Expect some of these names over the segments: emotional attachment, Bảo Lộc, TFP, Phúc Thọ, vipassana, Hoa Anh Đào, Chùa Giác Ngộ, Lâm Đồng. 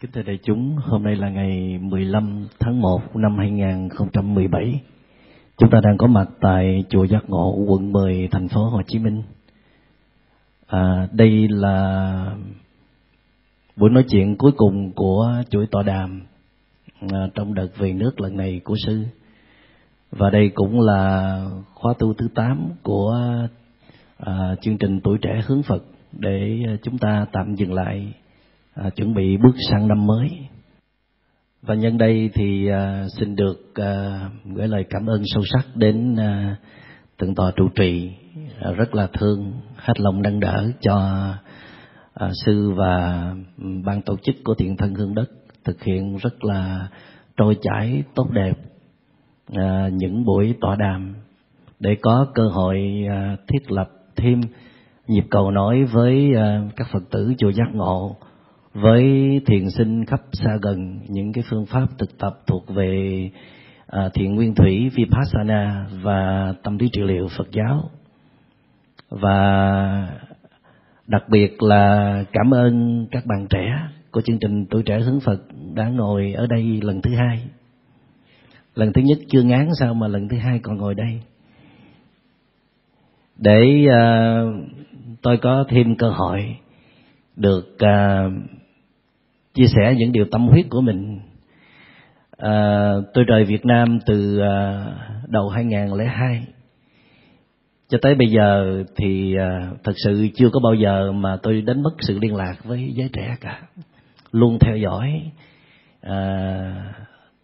Kính thưa đại chúng, hôm nay là ngày 15 tháng 1 năm 2017. Chúng ta đang có mặt tại Chùa Giác Ngộ, quận 10, thành phố Hồ Chí Minh. Đây là buổi nói chuyện cuối cùng của chuỗi tọa đàm trong đợt về nước lần này của Sư. Và đây cũng là khóa tu thứ 8 của chương trình Tuổi Trẻ Hướng Phật để chúng ta tạm dừng lại. Chuẩn bị bước sang năm mới. Và nhân đây thì xin được gửi lời cảm ơn sâu sắc đến thượng tọa trụ trì rất là thương, hết lòng nâng đỡ cho sư và ban tổ chức của Thiện Thân Hương Đất thực hiện rất là trôi chảy tốt đẹp những buổi tọa đàm để có cơ hội thiết lập thêm nhịp cầu nối với các Phật tử Chùa Giác Ngộ, với thiền sinh khắp xa gần những cái phương pháp thực tập thuộc về thiện nguyên thủy, vipassana và tâm lý trị liệu Phật giáo. Và đặc biệt là cảm ơn các bạn trẻ của chương trình Tuổi Trẻ Hướng Phật đã ngồi ở đây lần thứ hai. Lần thứ nhất chưa ngán sao mà lần thứ hai còn ngồi đây. Để tôi có thêm cơ hội được chia sẻ những điều tâm huyết của mình. Tôi rời Việt Nam từ đầu 2002 cho tới bây giờ thì thật sự chưa có bao giờ mà tôi đánh mất sự liên lạc với giới trẻ cả. Luôn theo dõi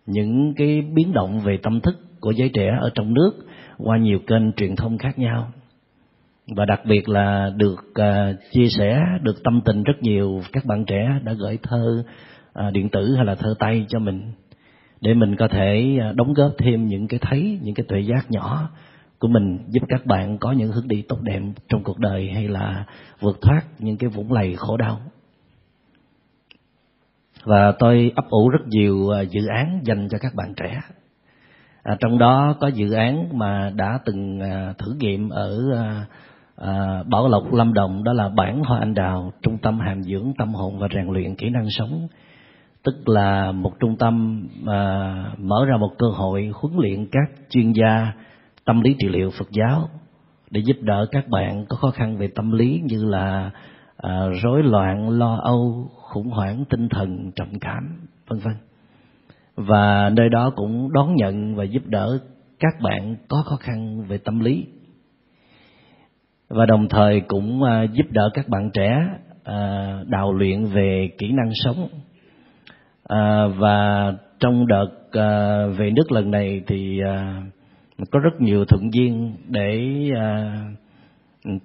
những cái biến động về tâm thức của giới trẻ ở trong nước qua nhiều kênh truyền thông khác nhau. Và đặc biệt là được chia sẻ, được tâm tình rất nhiều. Các bạn trẻ đã gửi thơ điện tử hay là thơ tay cho mình để mình có thể đóng góp thêm những cái thấy, những cái tuệ giác nhỏ của mình, giúp các bạn có những hướng đi tốt đẹp trong cuộc đời hay là vượt thoát những cái vũng lầy khổ đau. Và tôi ấp ủ rất nhiều dự án dành cho các bạn trẻ. Trong đó có dự án mà đã từng thử nghiệm ở Bảo Lộc, Lâm Đồng, đó là bản Hoa Anh Đào, trung tâm hàm dưỡng tâm hồn và rèn luyện kỹ năng sống, tức là một trung tâm mở ra một cơ hội huấn luyện các chuyên gia tâm lý trị liệu Phật giáo để giúp đỡ các bạn có khó khăn về tâm lý như là rối loạn, lo âu, khủng hoảng tinh thần, trầm cảm, v.v. Và nơi đó cũng đón nhận và giúp đỡ các bạn có khó khăn về tâm lý, và đồng thời cũng giúp đỡ các bạn trẻ đào luyện về kỹ năng sống. Và trong đợt về nước lần này thì có rất nhiều thuận duyên để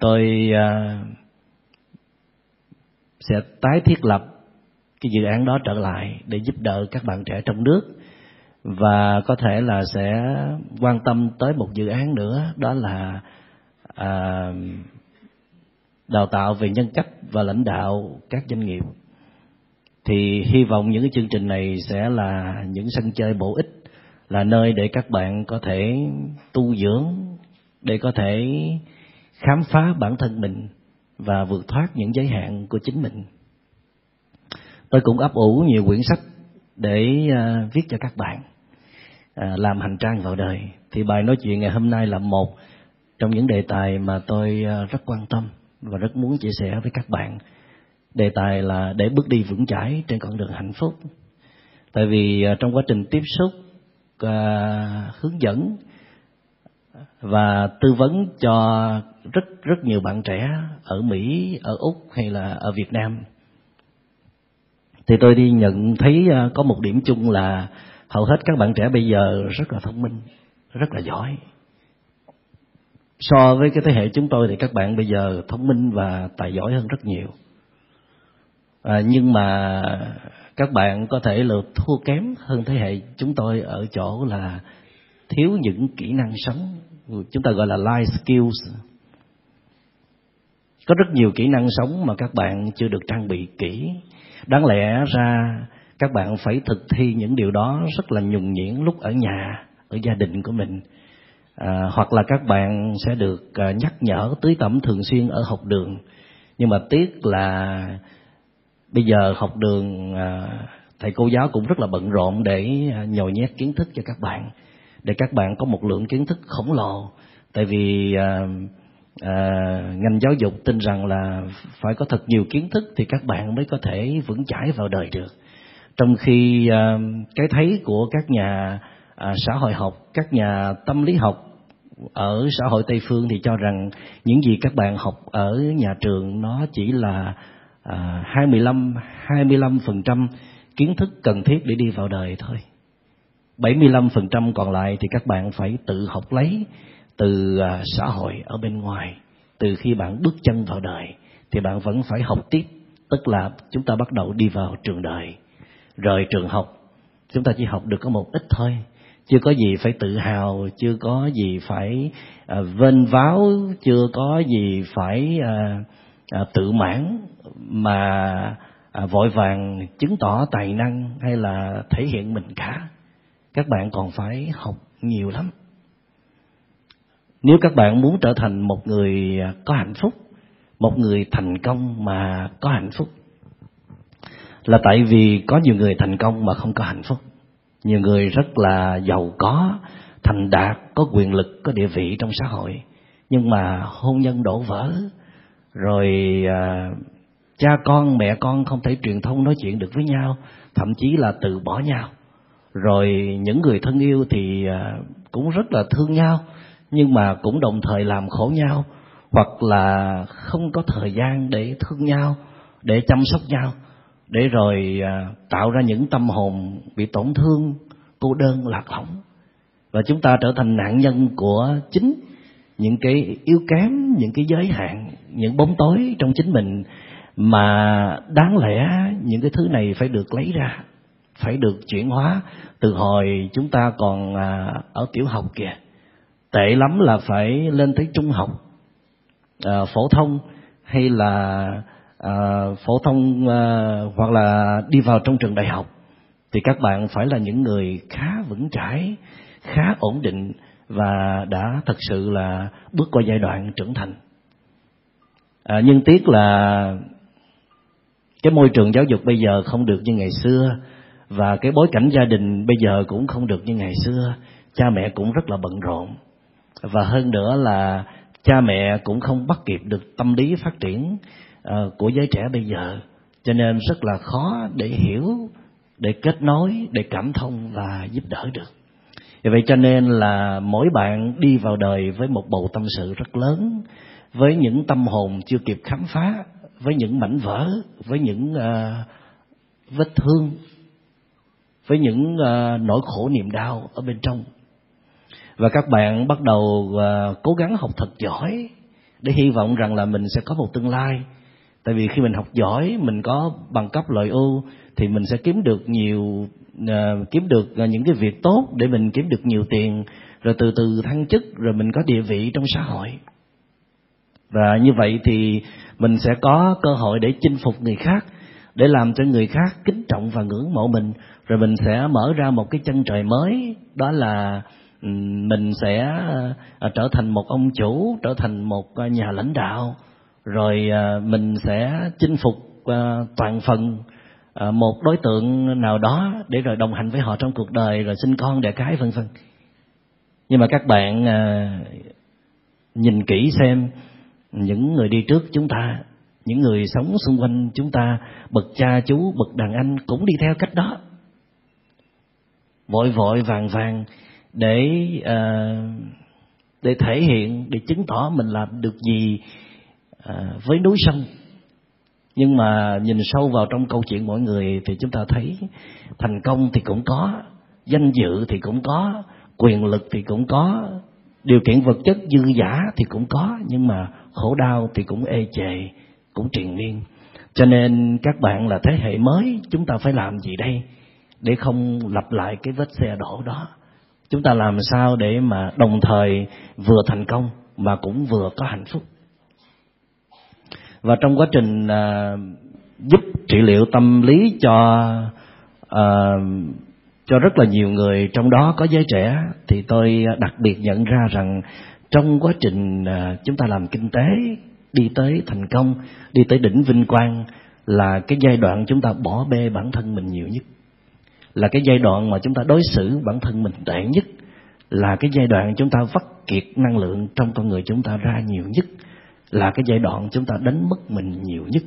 tôi sẽ tái thiết lập cái dự án đó trở lại để giúp đỡ các bạn trẻ trong nước. Và có thể là sẽ quan tâm tới một dự án nữa, đó là đào tạo về nhân cách và lãnh đạo các doanh nghiệp. Thì hy vọng những cái chương trình này sẽ là những sân chơi bổ ích, là nơi để các bạn có thể tu dưỡng, để có thể khám phá bản thân mình và vượt thoát những giới hạn của chính mình. Tôi cũng ấp ủ nhiều quyển sách để viết cho các bạn, làm hành trang vào đời. Thì bài nói chuyện ngày hôm nay là một trong những đề tài mà tôi rất quan tâm và rất muốn chia sẻ với các bạn. Đề tài là để bước đi vững chãi trên con đường hạnh phúc. Tại vì trong quá trình tiếp xúc, hướng dẫn và tư vấn cho rất nhiều bạn trẻ ở Mỹ, ở Úc hay là ở Việt Nam, thì tôi đi nhận thấy có một điểm chung là hầu hết các bạn trẻ bây giờ rất là thông minh, rất là giỏi. So với cái thế hệ chúng tôi thì các bạn bây giờ thông minh và tài giỏi hơn rất nhiều. Nhưng mà các bạn có thể là thua kém hơn thế hệ chúng tôi ở chỗ là thiếu những kỹ năng sống, chúng ta gọi là life skills. Có rất nhiều kỹ năng sống mà các bạn chưa được trang bị kỹ. Đáng lẽ ra các bạn phải thực thi những điều đó rất là nhuần nhuyễn lúc ở nhà, ở gia đình của mình. Hoặc là các bạn sẽ được nhắc nhở tưới tẩm thường xuyên ở học đường. Nhưng mà tiếc là bây giờ học đường thầy cô giáo cũng rất là bận rộn để nhồi nhét kiến thức cho các bạn, để các bạn có một lượng kiến thức khổng lồ. Tại vì ngành giáo dục tin rằng là phải có thật nhiều kiến thức thì các bạn mới có thể vững chãi vào đời được. Trong khi cái thấy của các nhà xã hội học, các nhà tâm lý học ở xã hội Tây Phương thì cho rằng những gì các bạn học ở nhà trường nó chỉ là 25% kiến thức cần thiết để đi vào đời thôi. 75% còn lại thì các bạn phải tự học lấy từ xã hội ở bên ngoài. Từ khi bạn bước chân vào đời thì bạn vẫn phải học tiếp, tức là chúng ta bắt đầu đi vào trường đời. Rời trường học, chúng ta chỉ học được có một ít thôi, chưa có gì phải tự hào, chưa có gì phải vênh váo, chưa có gì phải tự mãn mà vội vàng chứng tỏ tài năng hay là thể hiện mình cả. Các bạn còn phải học nhiều lắm. Nếu các bạn muốn trở thành một người có hạnh phúc, một người thành công mà có hạnh phúc, là tại vì có nhiều người thành công mà không có hạnh phúc. Nhiều người rất là giàu có, thành đạt, có quyền lực, có địa vị trong xã hội, nhưng mà hôn nhân đổ vỡ, rồi cha con, mẹ con không thể truyền thông nói chuyện được với nhau, thậm chí là từ bỏ nhau. Rồi những người thân yêu thì cũng rất là thương nhau, nhưng mà cũng đồng thời làm khổ nhau, hoặc là không có thời gian để thương nhau, để chăm sóc nhau, để rồi tạo ra những tâm hồn bị tổn thương, cô đơn, lạc lõng. Và chúng ta trở thành nạn nhân của chính những cái yếu kém, những cái giới hạn, những bóng tối trong chính mình, mà đáng lẽ những cái thứ này phải được lấy ra, phải được chuyển hóa từ hồi chúng ta còn ở tiểu học kìa. Tệ lắm là phải lên tới trung học, phổ thông, hay là phổ thông hoặc là đi vào trong trường đại học, thì các bạn phải là những người khá vững chãi, khá ổn định và đã thật sự là bước qua giai đoạn trưởng thành. Nhưng tiếc là cái môi trường giáo dục bây giờ không được như ngày xưa, và cái bối cảnh gia đình bây giờ cũng không được như ngày xưa. Cha mẹ cũng rất là bận rộn, và hơn nữa là cha mẹ cũng không bắt kịp được tâm lý phát triển của giới trẻ bây giờ, cho nên rất là khó để hiểu, để kết nối, để cảm thông và giúp đỡ được. Vậy cho nên là mỗi bạn đi vào đời với một bầu tâm sự rất lớn, với những tâm hồn chưa kịp khám phá, với những mảnh vỡ, với những vết thương, với những nỗi khổ niềm đau ở bên trong. Và các bạn bắt đầu cố gắng học thật giỏi để hy vọng rằng là mình sẽ có một tương lai. Tại vì khi mình học giỏi, mình có bằng cấp loại ưu thì mình sẽ kiếm được những cái việc tốt để mình kiếm được nhiều tiền, rồi từ từ thăng chức, rồi mình có địa vị trong xã hội. Và như vậy thì mình sẽ có cơ hội để chinh phục người khác, để làm cho người khác kính trọng và ngưỡng mộ mình. Rồi mình sẽ mở ra một cái chân trời mới, đó là mình sẽ trở thành một ông chủ, trở thành một nhà lãnh đạo. Rồi mình sẽ chinh phục toàn phần một đối tượng nào đó để rồi đồng hành với họ trong cuộc đời, rồi sinh con đẻ cái vân vân. Nhưng mà các bạn nhìn kỹ xem những người đi trước chúng ta, những người sống xung quanh chúng ta, bậc cha chú, bậc đàn anh cũng đi theo cách đó, vội vàng để thể hiện, để chứng tỏ mình làm được gì với núi sông. Nhưng mà nhìn sâu vào trong câu chuyện mỗi người thì chúng ta thấy thành công thì cũng có, danh dự thì cũng có, quyền lực thì cũng có, điều kiện vật chất dư dả thì cũng có, nhưng mà khổ đau thì cũng ê chề, cũng triền miên. Cho nên các bạn là thế hệ mới, chúng ta phải làm gì đây để không lặp lại cái vết xe đổ đó? Chúng ta làm sao để mà đồng thời vừa thành công mà cũng vừa có hạnh phúc? Và trong quá trình giúp trị liệu tâm lý cho rất là nhiều người, trong đó có giới trẻ, thì tôi đặc biệt nhận ra rằng trong quá trình chúng ta làm kinh tế, đi tới thành công, đi tới đỉnh vinh quang, là cái giai đoạn chúng ta bỏ bê bản thân mình nhiều nhất. là cái giai đoạn mà chúng ta đối xử bản thân mình tệ nhất, là cái giai đoạn chúng ta vắt kiệt năng lượng trong con người chúng ta ra nhiều nhất, là cái giai đoạn chúng ta đánh mất mình nhiều nhất,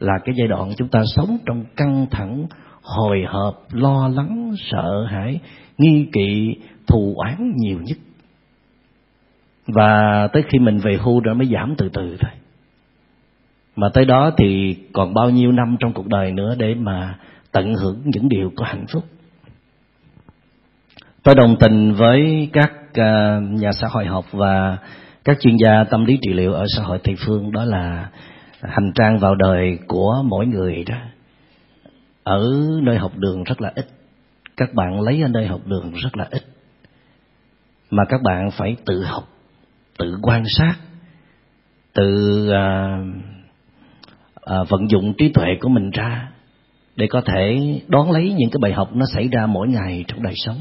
là cái giai đoạn chúng ta sống trong căng thẳng, hồi hộp, lo lắng, sợ hãi, nghi kỵ, thù oán nhiều nhất. Và tới khi mình về hưu rồi mới giảm từ từ thôi. Mà tới đó thì còn bao nhiêu năm trong cuộc đời nữa để mà tận hưởng những điều có hạnh phúc. Tôi đồng tình với các nhà xã hội học và các chuyên gia tâm lý trị liệu ở xã hội Tây Phương, đó là hành trang vào đời của mỗi người đó ở nơi học đường rất là ít. Các bạn lấy ở nơi học đường rất là ít, mà các bạn phải tự học, tự quan sát, tự vận dụng trí tuệ của mình ra để có thể đón lấy những cái bài học nó xảy ra mỗi ngày trong đời sống.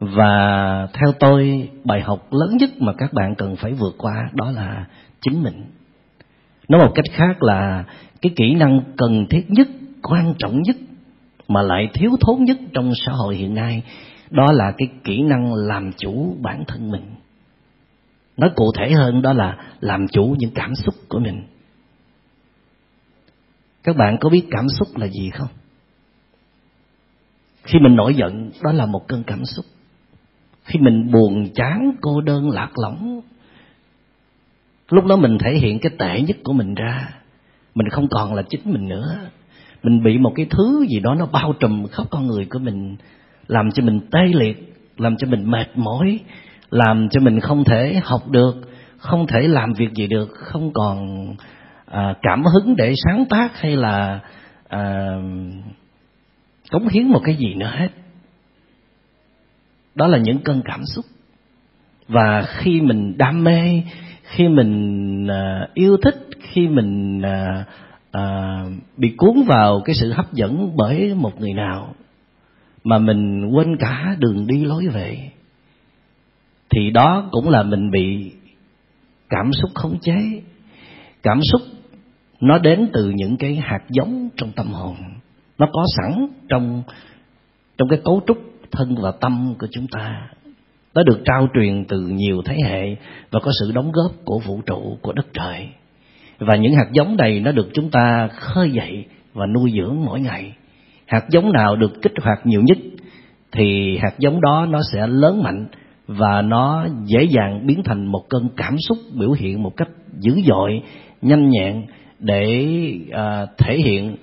Và theo tôi, bài học lớn nhất mà các bạn cần phải vượt qua đó là chính mình. Nói một cách khác là cái kỹ năng cần thiết nhất, quan trọng nhất mà lại thiếu thốn nhất trong xã hội hiện nay, đó là cái kỹ năng làm chủ bản thân mình. Nói cụ thể hơn đó là làm chủ những cảm xúc của mình. Các bạn có biết cảm xúc là gì không? Khi mình nổi giận, đó là một cơn cảm xúc. Khi mình buồn chán, cô đơn, lạc lõng, lúc đó mình thể hiện cái tệ nhất của mình ra. Mình không còn là chính mình nữa. Mình bị một cái thứ gì đó nó bao trùm khắp con người của mình, làm cho mình tê liệt, làm cho mình mệt mỏi, làm cho mình không thể học được, không thể làm việc gì được, không còn cảm hứng để sáng tác hay là cống hiến một cái gì nữa hết. Đó là những cơn cảm xúc. Và khi mình đam mê, khi mình yêu thích, khi mình bị cuốn vào cái sự hấp dẫn bởi một người nào mà mình quên cả đường đi lối về, thì đó cũng là mình bị cảm xúc khống chế. Cảm xúc nó đến từ những cái hạt giống trong tâm hồn, nó có sẵn trong cái cấu trúc thân và tâm của chúng ta. Nó được trao truyền từ nhiều thế hệ và có sự đóng góp của vũ trụ, của đất trời. Và những hạt giống này nó được chúng ta khơi dậy và nuôi dưỡng mỗi ngày. Hạt giống nào được kích hoạt nhiều nhất thì hạt giống đó nó sẽ lớn mạnh và nó dễ dàng biến thành một cơn cảm xúc biểu hiện một cách dữ dội, nhanh nhẹn để thể hiện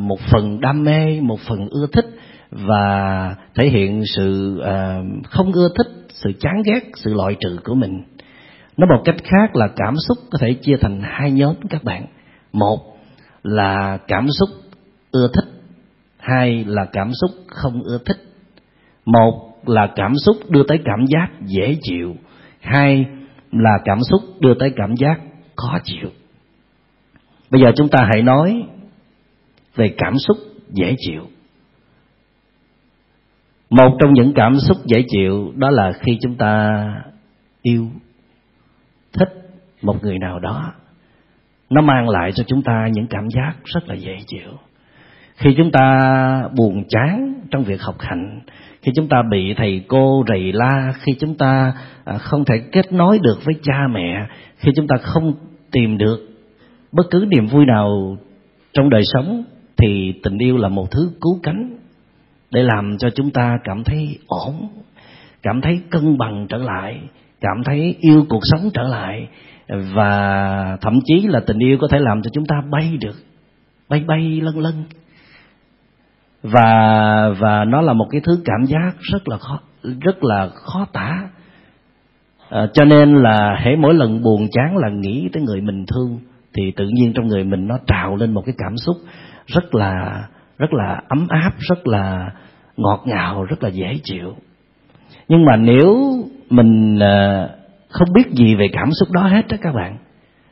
một phần đam mê, một phần ưa thích, và thể hiện sự không ưa thích, sự chán ghét, sự loại trừ của mình. Nói một cách khác là cảm xúc có thể chia thành hai nhóm các bạn. Một là cảm xúc ưa thích, hai là cảm xúc không ưa thích. Một là cảm xúc đưa tới cảm giác dễ chịu, hai là cảm xúc đưa tới cảm giác khó chịu. Bây giờ chúng ta hãy nói về cảm xúc dễ chịu. Một trong những cảm xúc dễ chịu đó là khi chúng ta yêu, thích một người nào đó, nó mang lại cho chúng ta những cảm giác rất là dễ chịu. Khi chúng ta buồn chán trong việc học hành, khi chúng ta bị thầy cô rầy la, khi chúng ta không thể kết nối được với cha mẹ, khi chúng ta không tìm được bất cứ niềm vui nào trong đời sống, thì tình yêu là một thứ cứu cánh để làm cho chúng ta cảm thấy ổn, cảm thấy cân bằng trở lại, cảm thấy yêu cuộc sống trở lại. Và thậm chí là tình yêu có thể làm cho chúng ta bay được, bay lâng lâng. Và nó là một cái thứ cảm giác rất là khó tả. Cho nên là hễ mỗi lần buồn chán là nghĩ tới người mình thương, thì tự nhiên trong người mình nó trào lên một cái cảm xúc rất là ấm áp, rất là ngọt ngào, rất là dễ chịu. Nhưng mà nếu mình không biết gì về cảm xúc đó hết đó các bạn,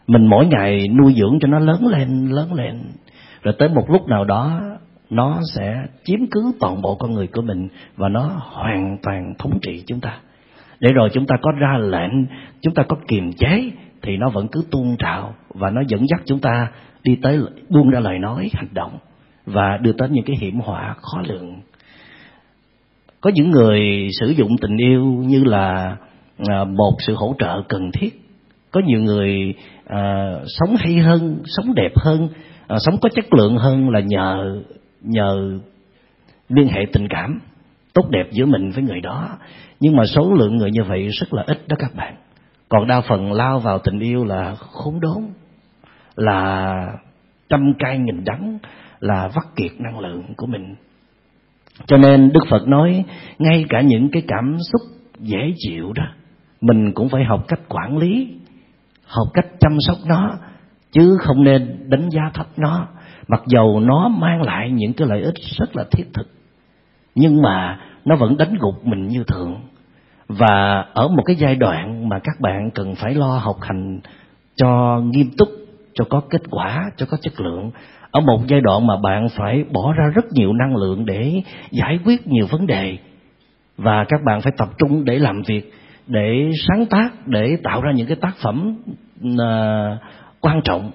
mình mỗi ngày nuôi dưỡng cho nó lớn lên, rồi tới một lúc nào đó nó sẽ chiếm cứ toàn bộ con người của mình và nó hoàn toàn thống trị chúng ta. Để rồi chúng ta có ra lệnh, chúng ta có kiềm chế thì nó vẫn cứ tuôn trào và nó dẫn dắt chúng ta đi tới buông ra lời nói, hành động. và đưa tới những cái hiểm họa khó lường. Có những người sử dụng tình yêu như là một sự hỗ trợ cần thiết. Có nhiều người sống hay hơn, sống đẹp hơn, sống có chất lượng hơn là nhờ liên hệ tình cảm tốt đẹp giữa mình với người đó. Nhưng mà số lượng người như vậy rất là ít đó các bạn. Còn đa phần lao vào tình yêu là khốn đốn, là trăm cay nghìn đắng, là vắt kiệt năng lượng của mình. Cho nên Đức Phật nói ngay cả những cái cảm xúc dễ chịu đó, mình cũng phải học cách quản lý, học cách chăm sóc nó, chứ không nên đánh giá thấp nó. Mặc dầu nó mang lại những cái lợi ích rất là thiết thực, nhưng mà nó vẫn đánh gục mình như thường. Và ở một cái giai đoạn mà các bạn cần phải lo học hành cho nghiêm túc, cho có kết quả, cho có chất lượng, ở một giai đoạn mà bạn phải bỏ ra rất nhiều năng lượng để giải quyết nhiều vấn đề, và các bạn phải tập trung để làm việc, để sáng tác, để tạo ra những cái tác phẩm quan trọng,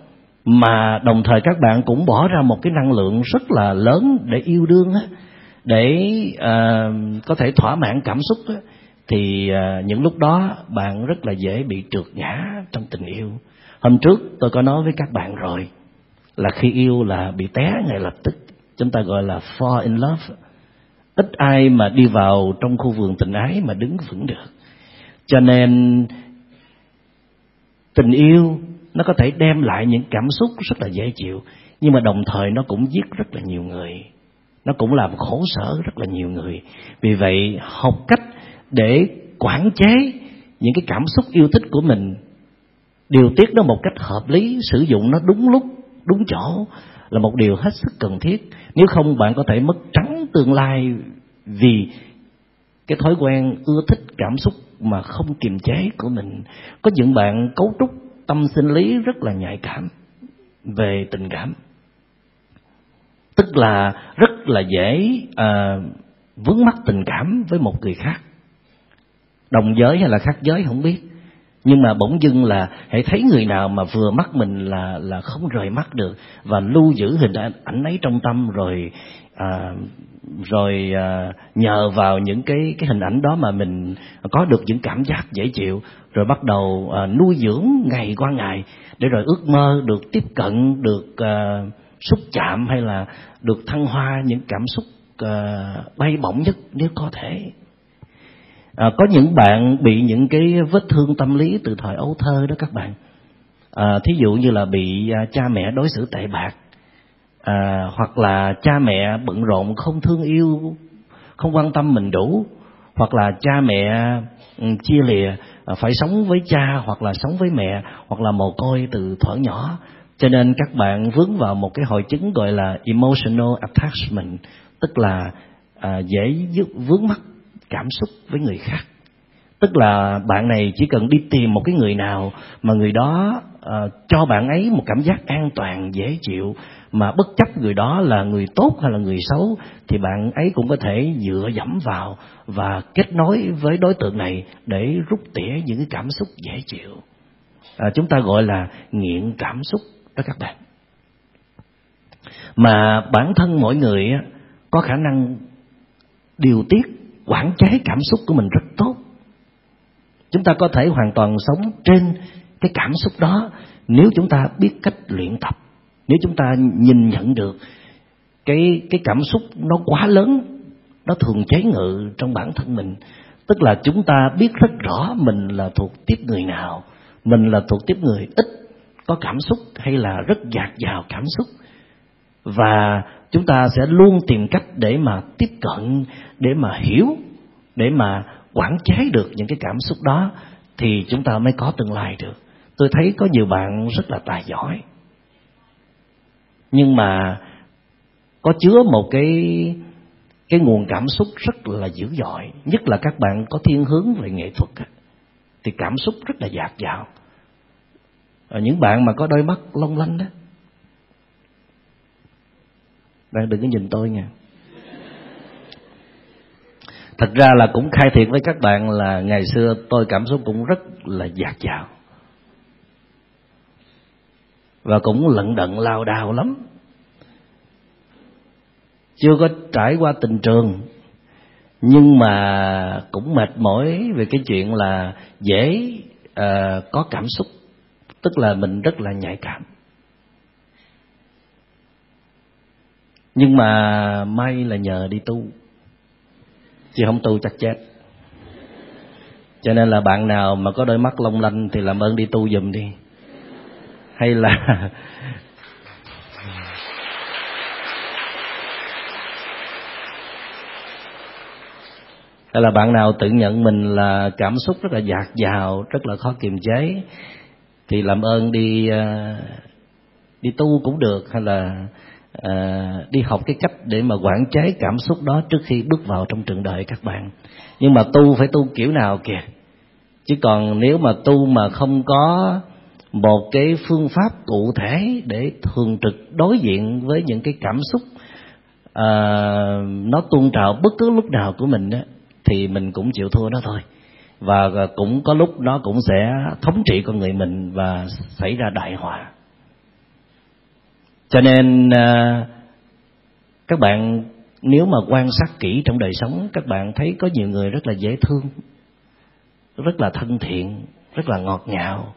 mà đồng thời các bạn cũng bỏ ra một cái năng lượng rất là lớn để yêu đương, để có thể thỏa mãn cảm xúc, thì những lúc đó bạn rất là dễ bị trượt ngã trong tình yêu. Hôm trước tôi có nói với các bạn rồi, là khi yêu là bị té ngay lập tức, chúng ta gọi là fall in love. Ít ai mà đi vào trong khu vườn tình ái mà đứng vững được. Cho nên tình yêu nó có thể đem lại những cảm xúc rất là dễ chịu, nhưng mà đồng thời nó cũng giết rất là nhiều người, nó cũng làm khổ sở rất là nhiều người. Vì vậy học cách để quản chế những cái cảm xúc yêu thích của mình, điều tiết nó một cách hợp lý, sử dụng nó đúng lúc, đúng chỗ là một điều hết sức cần thiết. Nếu không bạn có thể mất trắng tương lai vì cái thói quen ưa thích cảm xúc mà không kiềm chế của mình. Có những bạn cấu trúc tâm sinh lý rất là nhạy cảm về tình cảm, tức là rất là dễ vướng mắc tình cảm với một người khác, đồng giới hay là khác giới không biết, nhưng mà bỗng dưng là hãy thấy người nào mà vừa mắt mình là không rời mắt được, và lưu giữ hình ảnh ấy trong tâm, rồi nhờ vào những cái hình ảnh đó mà mình có được những cảm giác dễ chịu, rồi bắt đầu nuôi dưỡng ngày qua ngày, để rồi ước mơ được tiếp cận, được xúc chạm, hay là được thăng hoa những cảm xúc bay bổng nhất nếu có thể. Có những bạn bị những cái vết thương tâm lý từ thời ấu thơ đó các bạn. Thí dụ như là bị cha mẹ đối xử tệ bạc, hoặc là cha mẹ bận rộn không thương yêu, không quan tâm mình đủ, hoặc là cha mẹ chia lìa, phải sống với cha hoặc là sống với mẹ, hoặc là mồ côi từ thuở nhỏ. Cho nên các bạn vướng vào một cái hội chứng gọi là emotional attachment, tức là dễ vướng mắc cảm xúc với người khác. Tức là bạn này chỉ cần đi tìm một cái người nào mà người đó cho bạn ấy một cảm giác an toàn, dễ chịu, mà bất chấp người đó là người tốt hay là người xấu, thì bạn ấy cũng có thể dựa dẫm vào và kết nối với đối tượng này để rút tỉa những cái cảm xúc dễ chịu. Chúng ta gọi là nghiện cảm xúc đó các bạn. Mà bản thân mỗi người có khả năng điều tiết, quản chế cảm xúc của mình rất tốt. Chúng ta có thể hoàn toàn sống trên cái cảm xúc đó nếu chúng ta biết cách luyện tập. Nếu chúng ta nhìn nhận được cái cảm xúc nó quá lớn, nó thường chế ngự trong bản thân mình, tức là chúng ta biết rất rõ mình là thuộc tiếp người nào, mình là thuộc tiếp người ít có cảm xúc hay là rất dạt dào cảm xúc, và chúng ta sẽ luôn tìm cách để mà tiếp cận, để mà hiểu, để mà quản chế được những cái cảm xúc đó, thì chúng ta mới có tương lai được. Tôi thấy có nhiều bạn rất là tài giỏi, nhưng mà có chứa một cái nguồn cảm xúc rất là dữ dội, nhất là các bạn có thiên hướng về nghệ thuật thì cảm xúc rất là dạt dào. Những bạn mà có đôi mắt long lanh đó, bạn đừng có nhìn tôi nha. Thật ra là cũng khai thiệt với các bạn là ngày xưa tôi cảm xúc cũng rất là dạt dào, và cũng lận đận lao đao lắm. chưa có trải qua tình trường, nhưng mà cũng mệt mỏi về cái chuyện là dễ có cảm xúc, tức là mình rất là nhạy cảm. Nhưng mà may là nhờ đi tu, chứ không tu chắc chết. Cho nên là bạn nào mà có đôi mắt long lanh thì làm ơn đi tu giùm đi. Hay là hay là bạn nào tự nhận mình là cảm xúc rất là dạt dào, rất là khó kiềm chế, thì làm ơn đi tu cũng được, hay là đi học cái cách để mà quản chế cảm xúc đó trước khi bước vào trong trường đời các bạn. Nhưng mà tu phải tu kiểu nào kìa, chứ còn nếu mà tu mà không có một cái phương pháp cụ thể để thường trực đối diện với những cái cảm xúc nó tuôn trào bất cứ lúc nào của mình á, thì mình cũng chịu thua nó thôi. Và cũng có lúc nó cũng sẽ thống trị con người mình và xảy ra đại họa. Cho nên các bạn nếu mà quan sát kỹ trong đời sống, các bạn thấy có nhiều người rất là dễ thương, rất là thân thiện, rất là ngọt ngào,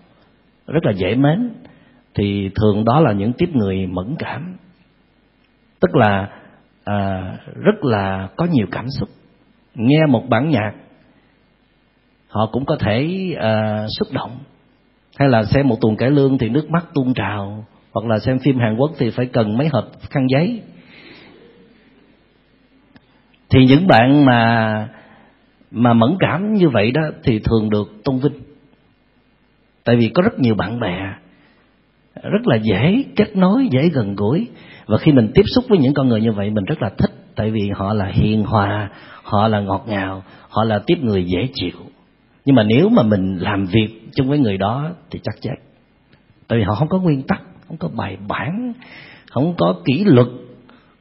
rất là dễ mến, thì thường đó là những tiếp người mẫn cảm, tức là rất là có nhiều cảm xúc. Nghe một bản nhạc họ cũng có thể xúc động, hay là xem một tuồng cải lương thì nước mắt tuôn trào, hoặc là xem phim Hàn Quốc thì phải cần mấy hộp khăn giấy. Thì những bạn mà mẫn cảm như vậy đó thì thường được tôn vinh, tại vì có rất nhiều bạn bè, rất là dễ kết nối, dễ gần gũi. Và khi mình tiếp xúc với những con người như vậy mình rất là thích, tại vì họ là hiền hòa, họ là ngọt ngào, họ là tiếp người dễ chịu. Nhưng mà nếu mà mình làm việc chung với người đó thì chắc chết, tại vì họ không có nguyên tắc, không có bài bản, không có kỷ luật,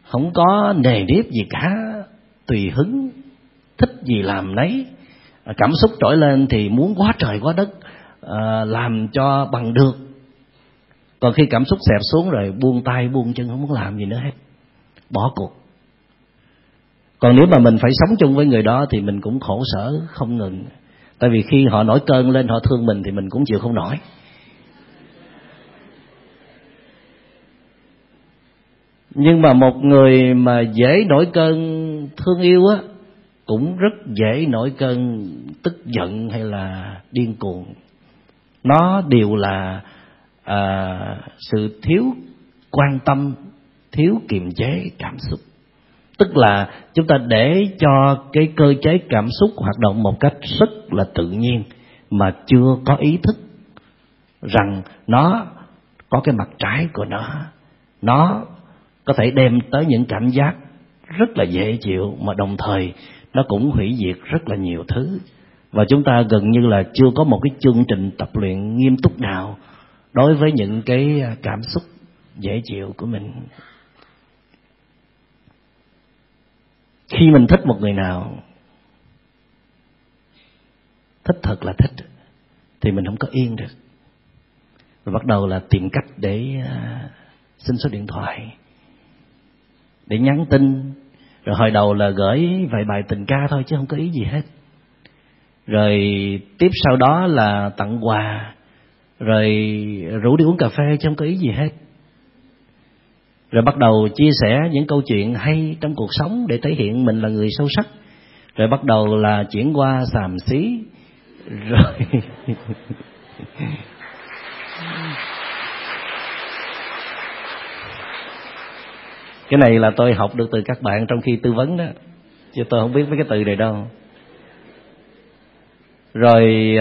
không có nề nếp gì cả, tùy hứng, thích gì làm nấy, cảm xúc trỗi lên thì muốn quá trời quá đất, làm cho bằng được. Còn khi cảm xúc xẹp xuống rồi buông tay buông chân, không muốn làm gì nữa hết, bỏ cuộc. Còn nếu mà mình phải sống chung với người đó thì mình cũng khổ sở không ngừng, tại vì khi họ nổi cơn lên, họ thương mình thì mình cũng chịu không nổi. Nhưng mà một người mà dễ nổi cơn thương yêu á, cũng rất dễ nổi cơn tức giận hay là điên cuồng. Nó đều là sự thiếu quan tâm, thiếu kiềm chế cảm xúc. Tức là chúng ta để cho cái cơ chế cảm xúc hoạt động một cách rất là tự nhiên, mà chưa có ý thức rằng nó có cái mặt trái của nó có thể đem tới những cảm giác rất là dễ chịu, mà đồng thời nó cũng hủy diệt rất là nhiều thứ. Và chúng ta gần như là chưa có một cái chương trình tập luyện nghiêm túc nào đối với những cái cảm xúc dễ chịu của mình. Khi mình thích một người nào, thích thật là thích, thì mình không có yên được, rồi bắt đầu là tìm cách để xin số điện thoại, để nhắn tin. Rồi hồi đầu là gửi vài bài tình ca thôi chứ không có ý gì hết. Rồi tiếp sau đó là tặng quà, rồi rủ đi uống cà phê chứ không có ý gì hết. Rồi bắt đầu chia sẻ những câu chuyện hay trong cuộc sống để thể hiện mình là người sâu sắc. Rồi bắt đầu là chuyển qua xàm xí. Rồi cái này là tôi học được từ các bạn trong khi tư vấn đó, chứ tôi không biết mấy cái từ này đâu. Rồi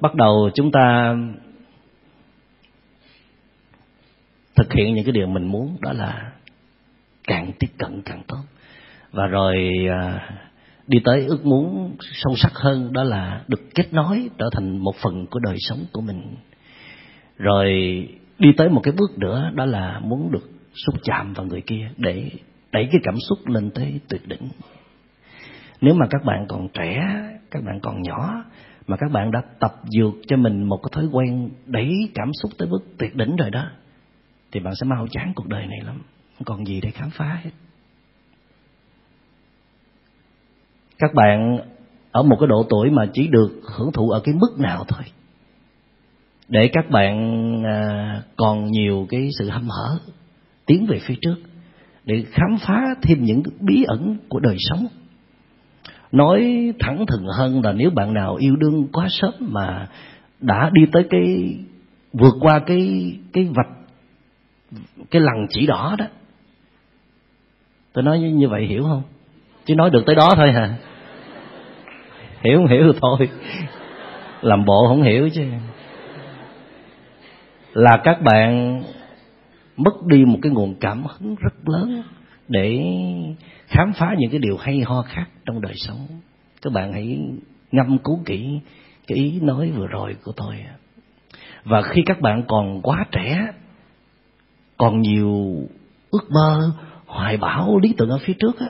bắt đầu chúng ta thực hiện những cái điều mình muốn, đó là càng tiếp cận càng tốt. Và rồi đi tới ước muốn sâu sắc hơn, đó là được kết nối, trở thành một phần của đời sống của mình. Rồi đi tới một cái bước nữa, đó là muốn được xúc chạm vào người kia để đẩy cái cảm xúc lên tới tuyệt đỉnh. Nếu mà các bạn còn trẻ, các bạn còn nhỏ, mà các bạn đã tập dược cho mình một cái thói quen đẩy cảm xúc tới mức tuyệt đỉnh rồi đó, thì bạn sẽ mau chán cuộc đời này lắm, không còn gì để khám phá hết. Các bạn ở một cái độ tuổi mà chỉ được hưởng thụ ở cái mức nào thôi, để các bạn còn nhiều cái sự hăm hở tiến về phía trước, để khám phá thêm những bí ẩn của đời sống. Nói thẳng thừng hơn là nếu bạn nào yêu đương quá sớm mà đã đi tới cái vượt qua cái vạch, cái lằn chỉ đỏ đó, tôi nói như vậy hiểu không? Chứ nói được tới đó thôi hả? Hiểu không hiểu thôi, làm bộ không hiểu chứ. Là các bạn mất đi một cái nguồn cảm hứng rất lớn để khám phá những cái điều hay ho khác trong đời sống. Các bạn hãy ngâm cứu kỹ cái ý nói vừa rồi của tôi. Và khi các bạn còn quá trẻ, còn nhiều ước mơ, hoài bão, lý tưởng ở phía trước á,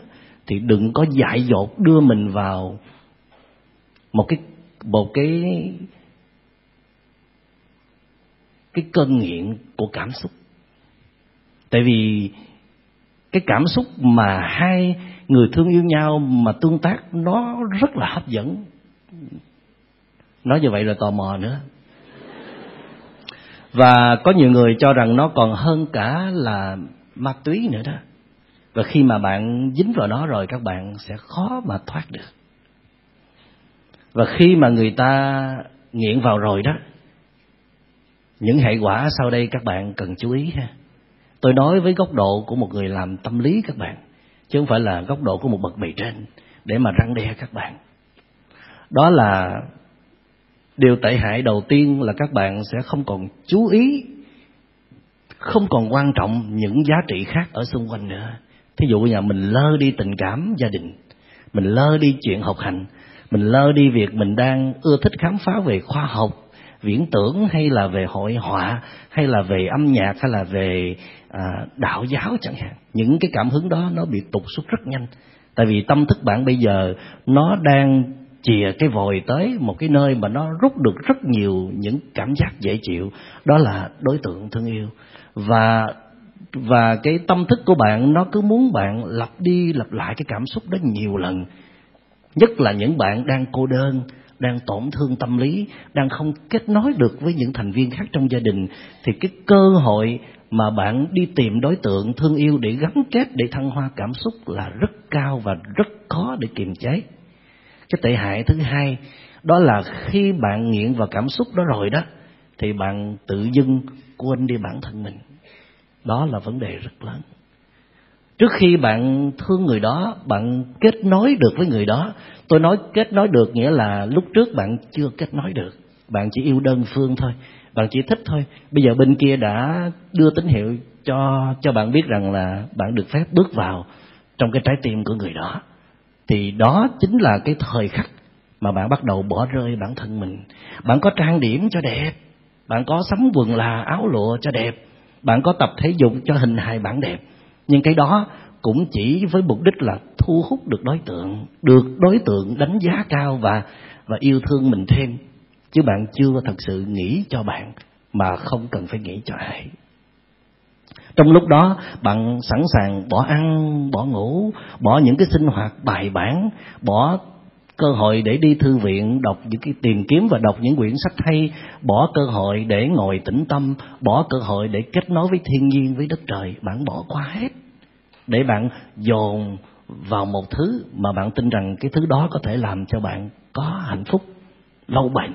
thì đừng có dại dột đưa mình vào một cái cơn nghiện của cảm xúc. Tại vì cái cảm xúc mà hai người thương yêu nhau mà tương tác nó rất là hấp dẫn. Nói như vậy là tò mò nữa. Và có nhiều người cho rằng nó còn hơn cả là ma túy nữa đó. Và khi mà bạn dính vào nó rồi, các bạn sẽ khó mà thoát được. Và khi mà người ta nghiện vào rồi đó, những hệ quả sau đây các bạn cần chú ý ha. Tôi nói với góc độ của một người làm tâm lý các bạn, chứ không phải là góc độ của một bậc bề trên để mà răn đe các bạn. Đó là điều tệ hại đầu tiên là các bạn sẽ không còn chú ý, không còn quan trọng những giá trị khác ở xung quanh nữa. Thí dụ như mình lơ đi tình cảm gia đình, mình lơ đi chuyện học hành, mình lơ đi việc mình đang ưa thích khám phá về khoa học, viễn tưởng, hay là về hội họa, hay là về âm nhạc, hay là về đạo giáo chẳng hạn. Những cái cảm hứng đó nó bị tụt xuống rất nhanh. Tại vì tâm thức bạn bây giờ nó đang chìa cái vòi tới một cái nơi mà nó rút được rất nhiều những cảm giác dễ chịu. Đó là đối tượng thương yêu. Và cái tâm thức của bạn nó cứ muốn bạn lặp đi lặp lại cái cảm xúc đó nhiều lần. Nhất là những bạn đang cô đơn, đang tổn thương tâm lý, đang không kết nối được với những thành viên khác trong gia đình, thì cái cơ hội mà bạn đi tìm đối tượng thương yêu để gắn kết, để thăng hoa cảm xúc là rất cao và rất khó để kiềm chế. Cái tệ hại thứ hai đó là khi bạn nghiện vào cảm xúc đó rồi đó, thì bạn tự dưng quên đi bản thân mình. Đó là vấn đề rất lớn. Trước khi bạn thương người đó, bạn kết nối được với người đó. Tôi nói kết nối được nghĩa là lúc trước bạn chưa kết nối được. Bạn chỉ yêu đơn phương thôi, bạn chỉ thích thôi. Bây giờ bên kia đã đưa tín hiệu cho bạn biết rằng là bạn được phép bước vào trong cái trái tim của người đó. Thì đó chính là cái thời khắc mà bạn bắt đầu bỏ rơi bản thân mình. Bạn có trang điểm cho đẹp, bạn có sắm quần là áo lụa cho đẹp, bạn có tập thể dục cho hình hài bạn đẹp. Nhưng cái đó cũng chỉ với mục đích là thu hút được đối tượng đánh giá cao và yêu thương mình thêm. Chứ bạn chưa thật sự nghĩ cho bạn mà không cần phải nghĩ cho ai. Trong lúc đó bạn sẵn sàng bỏ ăn, bỏ ngủ, bỏ những cái sinh hoạt bài bản, bỏ cơ hội để đi thư viện, tìm kiếm và đọc những quyển sách hay, bỏ cơ hội để ngồi tĩnh tâm, bỏ cơ hội để kết nối với thiên nhiên, với đất trời. Bạn bỏ qua hết để bạn dồn vào một thứ mà bạn tin rằng cái thứ đó có thể làm cho bạn có hạnh phúc lâu bền.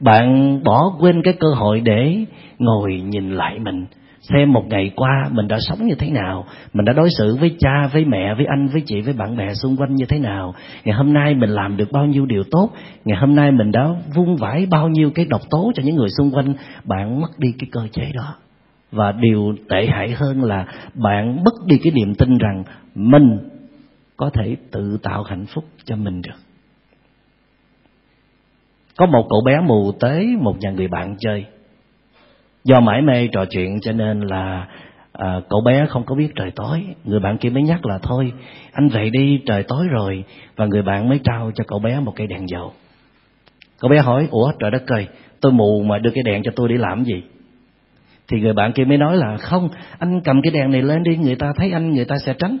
Bạn bỏ quên cái cơ hội để ngồi nhìn lại mình, xem một ngày qua mình đã sống như thế nào, mình đã đối xử với cha, với mẹ, với anh, với chị, với bạn bè xung quanh như thế nào, ngày hôm nay mình làm được bao nhiêu điều tốt, ngày hôm nay mình đã vung vãi bao nhiêu cái độc tố cho những người xung quanh. Bạn mất đi cái cơ chế đó. Và điều tệ hại hơn là bạn mất đi cái niềm tin rằng mình có thể tự tạo hạnh phúc cho mình được. Có một cậu bé mù tới một nhà người bạn chơi. Do mải mê trò chuyện cho nên là cậu bé không có biết trời tối. Người bạn kia mới nhắc là thôi anh về đi, trời tối rồi. Và người bạn mới trao cho cậu bé một cây đèn dầu. Cậu bé hỏi: ủa trời đất ơi, tôi mù mà đưa cây đèn cho tôi để làm gì? Thì người bạn kia mới nói là không, anh cầm cái đèn này lên đi, người ta thấy anh người ta sẽ tránh.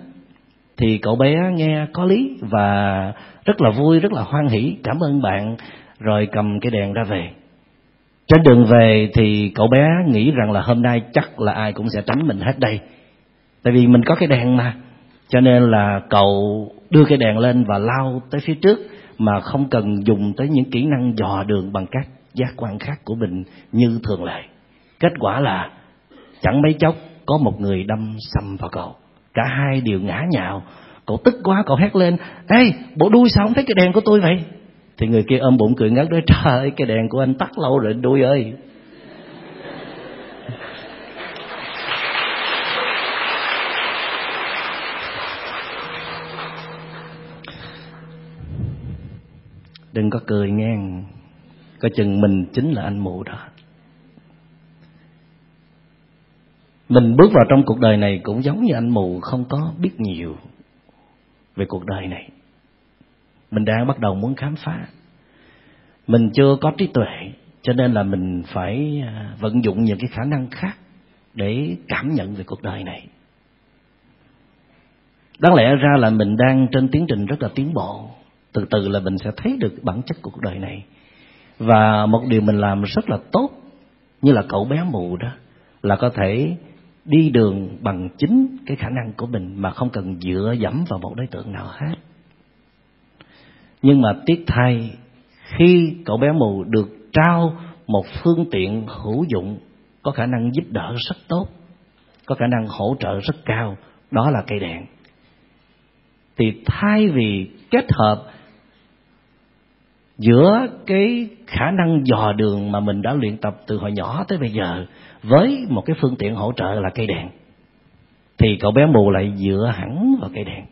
thì cậu bé nghe có lý và rất là vui, rất là hoan hỉ, cảm ơn bạn, rồi cầm cái đèn ra về. Trên đường về thì cậu bé nghĩ rằng là hôm nay chắc là ai cũng sẽ tránh mình hết đây, tại vì mình có cái đèn mà. Cho nên là cậu đưa cái đèn lên và lao tới phía trước mà không cần dùng tới những kỹ năng dò đường bằng các giác quan khác của mình như thường lệ. Kết quả là chẳng mấy chốc có một người đâm sầm vào cậu, cả hai đều ngã nhào. Cậu tức quá, cậu hét lên: "Ê, bộ đuôi sao không thấy cái đèn của tôi vậy?" Thì người kia ôm bụng cười ngất nói: "Trời ơi, cái đèn của anh tắt lâu rồi anh đuôi ơi." Đừng có cười ngang, coi chừng mình chính là anh mụ đó. Mình bước vào trong cuộc đời này cũng giống như anh mù không có biết nhiều về cuộc đời này. Mình đang bắt đầu muốn khám phá. Mình chưa có trí tuệ, cho nên là mình phải vận dụng những cái khả năng khác để cảm nhận về cuộc đời này. Đáng lẽ ra là mình đang trên tiến trình rất là tiến bộ. Từ từ là mình sẽ thấy được bản chất cuộc đời này. Và một điều mình làm rất là tốt, như là cậu bé mù đó, là có thể đi đường bằng chính cái khả năng của mình mà không cần dựa dẫm vào một đối tượng nào hết. Nhưng mà tiếc thay, khi cậu bé mù được trao một phương tiện hữu dụng có khả năng giúp đỡ rất tốt, có khả năng hỗ trợ rất cao, đó là cây đèn, thì thay vì kết hợp giữa cái khả năng dò đường mà mình đã luyện tập từ hồi nhỏ tới bây giờ với một cái phương tiện hỗ trợ là cây đèn, thì cậu bé mù lại dựa hẳn vào cây đèn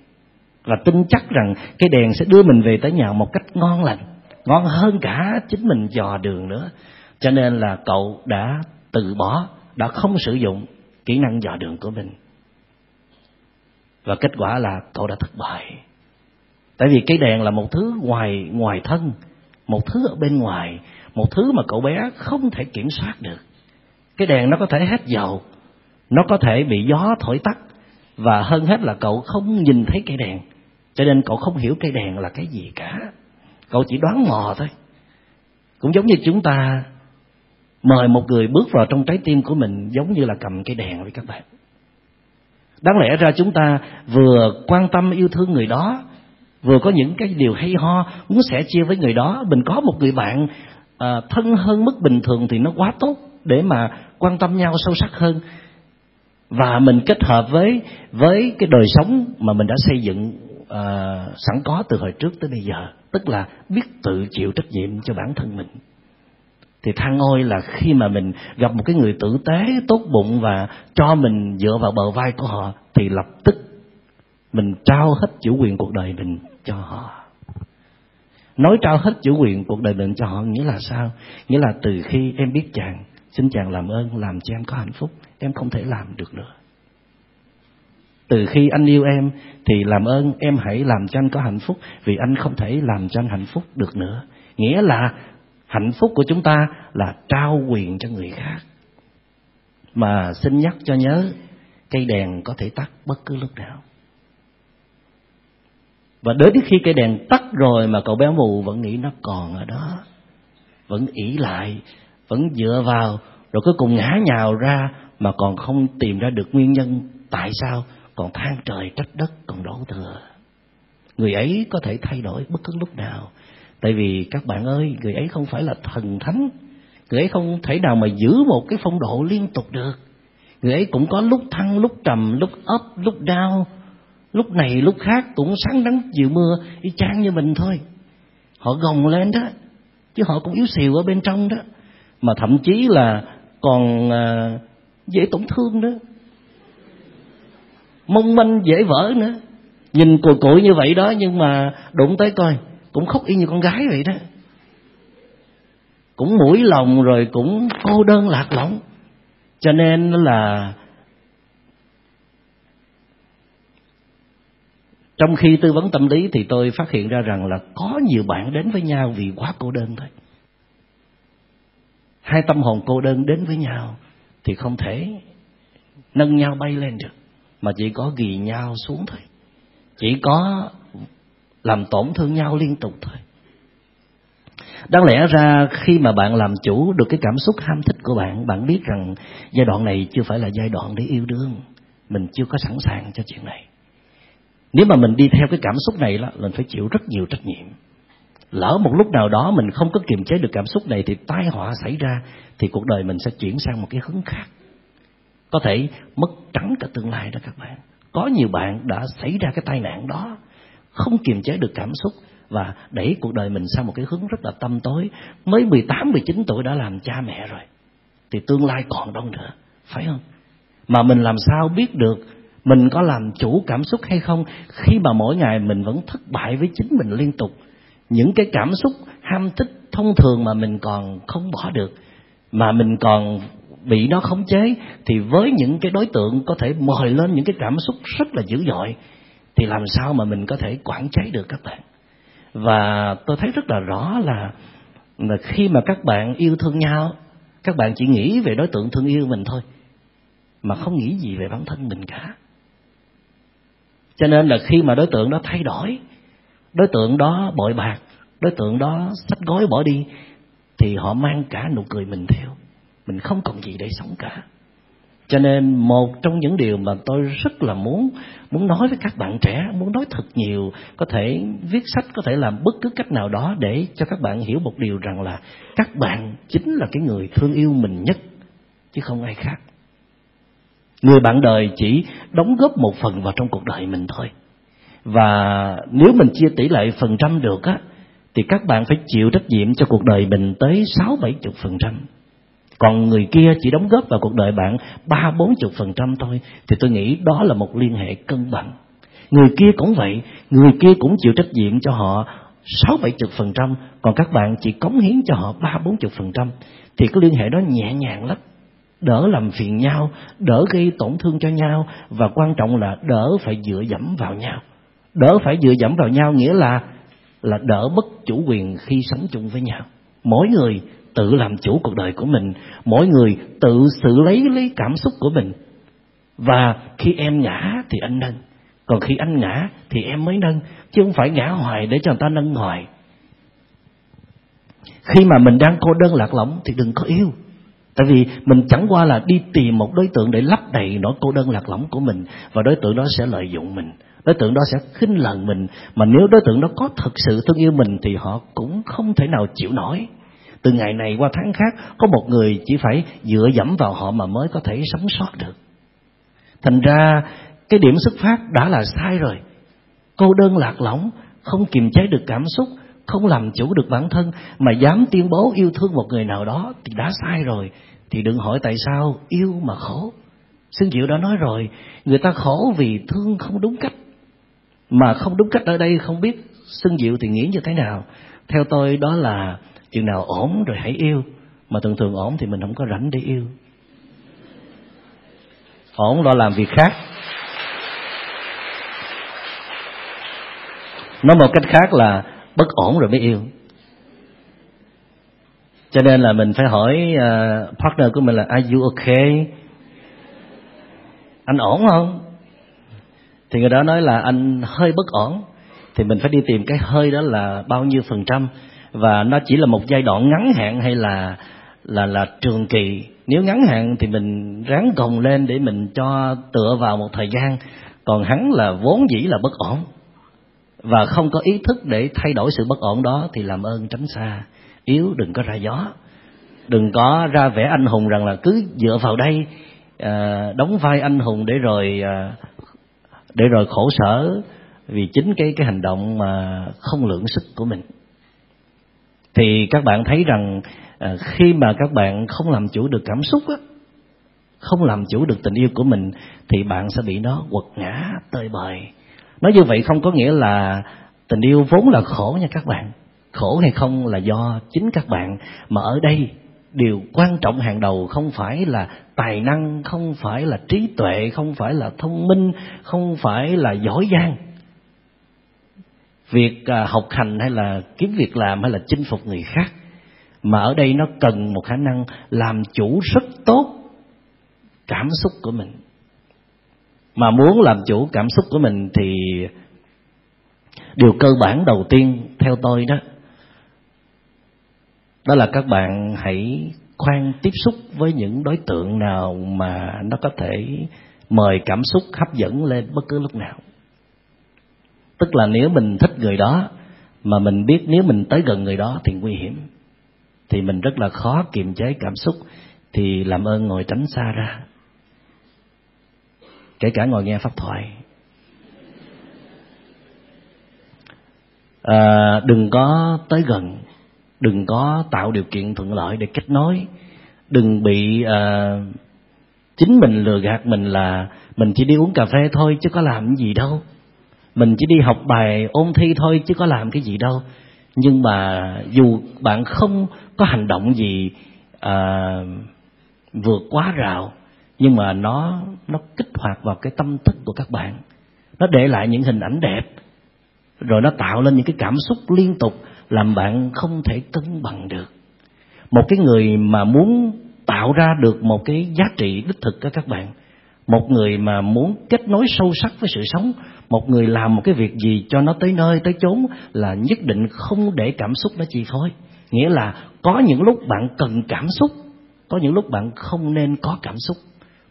và tin chắc rằng cây đèn sẽ đưa mình về tới nhà một cách ngon lành, ngon hơn cả chính mình dò đường nữa. Cho nên là cậu đã từ bỏ, đã không sử dụng kỹ năng dò đường của mình. Và kết quả là cậu đã thất bại. Tại vì cây đèn là một thứ ngoài thân, một thứ ở bên ngoài, một thứ mà cậu bé không thể kiểm soát được. Cái đèn nó có thể hết dầu, nó có thể bị gió thổi tắt, và hơn hết là cậu không nhìn thấy cây đèn, cho nên cậu không hiểu cây đèn là cái gì cả. Cậu chỉ đoán mò thôi. Cũng giống như chúng ta mời một người bước vào trong trái tim của mình giống như là cầm cây đèn với các bạn. Đáng lẽ ra chúng ta vừa quan tâm yêu thương người đó, vừa có những cái điều hay ho muốn sẻ chia với người đó. Mình có một người bạn thân hơn mức bình thường thì nó quá tốt để mà quan tâm nhau sâu sắc hơn. Và mình kết hợp với cái đời sống mà mình đã xây dựng sẵn có từ hồi trước tới bây giờ, tức là biết tự chịu trách nhiệm cho bản thân mình. Thì thang ngôi là khi mà mình gặp một cái người tử tế, tốt bụng và cho mình dựa vào bờ vai của họ, thì lập tức mình trao hết chủ quyền cuộc đời mình cho họ. Nói trao hết chủ quyền cuộc đời mình cho họ nghĩa là sao? Nghĩa là từ khi em biết chàng, xin chàng làm ơn làm cho em có hạnh phúc, em không thể làm được nữa. Từ khi anh yêu em thì làm ơn em hãy làm cho anh có hạnh phúc, vì anh không thể làm cho anh hạnh phúc được nữa. Nghĩa là hạnh phúc của chúng ta là trao quyền cho người khác. Mà xin nhắc cho nhớ, cây đèn có thể tắt bất cứ lúc nào. Và đến khi cây đèn tắt rồi mà cậu bé mù vẫn nghĩ nó còn ở đó, vẫn ỷ lại, vẫn dựa vào, rồi cuối cùng ngã nhào ra mà còn không tìm ra được nguyên nhân tại sao, còn than trời trách đất, còn đổ thừa. Người ấy có thể thay đổi bất cứ lúc nào. Tại vì các bạn ơi, người ấy không phải là thần thánh, người ấy không thể nào mà giữ một cái phong độ liên tục được. Người ấy cũng có lúc thăng, lúc trầm, lúc up, lúc down, lúc này lúc khác, cũng sáng nắng chiều mưa y chang như mình thôi. Họ gồng lên đó, chứ họ cũng yếu xìu ở bên trong đó, mà thậm chí là còn dễ tổn thương nữa, mong manh dễ vỡ nữa. Nhìn cùi cụi như vậy đó, nhưng mà đụng tới coi cũng khóc y như con gái vậy đó, cũng mũi lòng rồi cũng cô đơn lạc lõng. Cho nên là trong khi tư vấn tâm lý thì tôi phát hiện ra rằng là có nhiều bạn đến với nhau vì quá cô đơn thôi. Hai tâm hồn cô đơn đến với nhau thì không thể nâng nhau bay lên được, mà chỉ có ghì nhau xuống thôi. chỉ có làm tổn thương nhau liên tục thôi. Đáng lẽ ra khi mà bạn làm chủ được cái cảm xúc ham thích của bạn, bạn biết rằng giai đoạn này chưa phải là giai đoạn để yêu đương, mình chưa có sẵn sàng cho chuyện này. Nếu mà mình đi theo cái cảm xúc này đó, mình phải chịu rất nhiều trách nhiệm. Lỡ một lúc nào đó mình không có kiềm chế được cảm xúc này thì tai họa xảy ra, thì cuộc đời mình sẽ chuyển sang một cái hướng khác, có thể mất trắng cả tương lai đó các bạn. Có nhiều bạn đã xảy ra cái tai nạn đó, không kiềm chế được cảm xúc và đẩy cuộc đời mình sang một cái hướng rất là tăm tối. Mới 18, 19 tuổi đã làm cha mẹ rồi thì tương lai còn đâu nữa, phải không? Mà mình làm sao biết được mình có làm chủ cảm xúc hay không khi mà mỗi ngày mình vẫn thất bại với chính mình liên tục? Những cái cảm xúc ham thích thông thường mà mình còn không bỏ được, mà mình còn bị nó khống chế, thì với những cái đối tượng có thể mời lên những cái cảm xúc rất là dữ dội, thì làm sao mà mình có thể quản chế được các bạn? Và tôi thấy rất là rõ là khi mà các bạn yêu thương nhau, các bạn chỉ nghĩ về đối tượng thương yêu mình thôi, mà không nghĩ gì về bản thân mình cả. Cho nên là khi mà đối tượng đó thay đổi, đối tượng đó bội bạc, đối tượng đó xách gói bỏ đi, thì họ mang cả nụ cười mình theo. Mình không còn gì để sống cả. Cho nên một trong những điều mà tôi rất là muốn nói với các bạn trẻ, muốn nói thật nhiều, có thể viết sách, có thể làm bất cứ cách nào đó để cho các bạn hiểu một điều rằng là các bạn chính là cái người thương yêu mình nhất, chứ không ai khác. Người bạn đời chỉ đóng góp một phần vào trong cuộc đời mình thôi. Và nếu mình chia tỷ lệ phần trăm được á, thì các bạn phải chịu trách nhiệm cho cuộc đời mình tới 60-70%. Còn người kia chỉ đóng góp vào cuộc đời bạn 30-40% thôi, thì tôi nghĩ đó là một liên hệ cân bằng. Người kia cũng vậy, người kia cũng chịu trách nhiệm cho họ 60-70%, còn các bạn chỉ cống hiến cho họ 30-40%, thì cái liên hệ đó nhẹ nhàng lắm, đỡ làm phiền nhau, đỡ gây tổn thương cho nhau, và quan trọng là đỡ phải dựa dẫm vào nhau. Đỡ phải dựa dẫm vào nhau nghĩa là đỡ mất chủ quyền khi sống chung với nhau. Mỗi người tự làm chủ cuộc đời của mình, mỗi người tự xử lấy cảm xúc của mình. Và khi em ngã thì anh nâng, còn khi anh ngã thì em mới nâng, chứ không phải ngã hoài để cho người ta nâng hoài. Khi mà mình đang cô đơn lạc lõng thì đừng có yêu. Tại vì mình chẳng qua là đi tìm một đối tượng để lấp đầy nỗi cô đơn lạc lõng của mình, và đối tượng đó sẽ lợi dụng mình, đối tượng đó sẽ khinh lần mình. Mà nếu đối tượng đó có thật sự thương yêu mình thì họ cũng không thể nào chịu nổi. Từ ngày này qua tháng khác, có một người chỉ phải dựa dẫm vào họ mà mới có thể sống sót được. Thành ra cái điểm xuất phát đã là sai rồi. Cô đơn lạc lõng, không kiềm chế được cảm xúc, không làm chủ được bản thân, mà dám tuyên bố yêu thương một người nào đó thì đã sai rồi. Thì đừng hỏi tại sao yêu mà khổ. Sư Diệu đã nói rồi, người ta khổ vì thương không đúng cách. Mà không đúng cách ở đây không biết Sư Diệu thì nghĩ như thế nào. Theo tôi đó là chừng nào ổn rồi hãy yêu, mà thường thường ổn thì mình không có rảnh để yêu. Ổn lo làm việc khác. Nói một cách khác là bất ổn rồi mới yêu. Cho nên là mình phải hỏi partner của mình là are you okay? Anh ổn không? Thì người đó nói là anh hơi bất ổn. Thì mình phải đi tìm cái hơi đó là bao nhiêu phần trăm, và nó chỉ là một giai đoạn ngắn hạn hay là trường kỳ. Nếu ngắn hạn thì mình ráng gồng lên để mình cho tựa vào một thời gian, còn hắn là vốn dĩ là bất ổn và không có ý thức để thay đổi sự bất ổn đó thì làm ơn tránh xa. Yếu đừng có ra gió, đừng có ra vẻ anh hùng rằng là cứ dựa vào đây đóng vai anh hùng để rồi khổ sở vì chính cái hành động mà không lượng sức của mình. Thì các bạn thấy rằng khi mà các bạn không làm chủ được cảm xúc á, không làm chủ được tình yêu của mình, thì bạn sẽ bị nó quật ngã tơi bời. Nói như vậy không có nghĩa là tình yêu vốn là khổ nha các bạn. Khổ hay không là do chính các bạn. Mà ở đây điều quan trọng hàng đầu không phải là tài năng, không phải là trí tuệ, không phải là thông minh, không phải là giỏi giang. Việc học hành hay là kiếm việc làm hay là chinh phục người khác. Mà ở đây nó cần một khả năng làm chủ rất tốt cảm xúc của mình. Mà muốn làm chủ cảm xúc của mình thì điều cơ bản đầu tiên theo tôi đó, đó là các bạn hãy khoan tiếp xúc với những đối tượng nào mà nó có thể mời cảm xúc hấp dẫn lên bất cứ lúc nào. Tức là nếu mình thích người đó mà mình biết nếu mình tới gần người đó thì nguy hiểm, thì mình rất là khó kiềm chế cảm xúc, thì làm ơn ngồi tránh xa ra, kể cả ngồi nghe pháp thoại. Đừng có tới gần, đừng có tạo điều kiện thuận lợi để kết nối, đừng bị chính mình lừa gạt mình là mình chỉ đi uống cà phê thôi chứ có làm gì đâu, mình chỉ đi học bài ôn thi thôi chứ có làm cái gì đâu. Nhưng mà dù bạn không có hành động gì vượt quá rào, nhưng mà nó kích hoạt vào cái tâm thức của các bạn, nó để lại những hình ảnh đẹp, rồi nó tạo lên những cái cảm xúc liên tục làm bạn không thể cân bằng được. Một cái người mà muốn tạo ra được một cái giá trị đích thực cho các bạn, một người mà muốn kết nối sâu sắc với sự sống, một người làm một cái việc gì cho nó tới nơi tới chốn là nhất định không để cảm xúc nó chi phối. Nghĩa là có những lúc bạn cần cảm xúc, có những lúc bạn không nên có cảm xúc.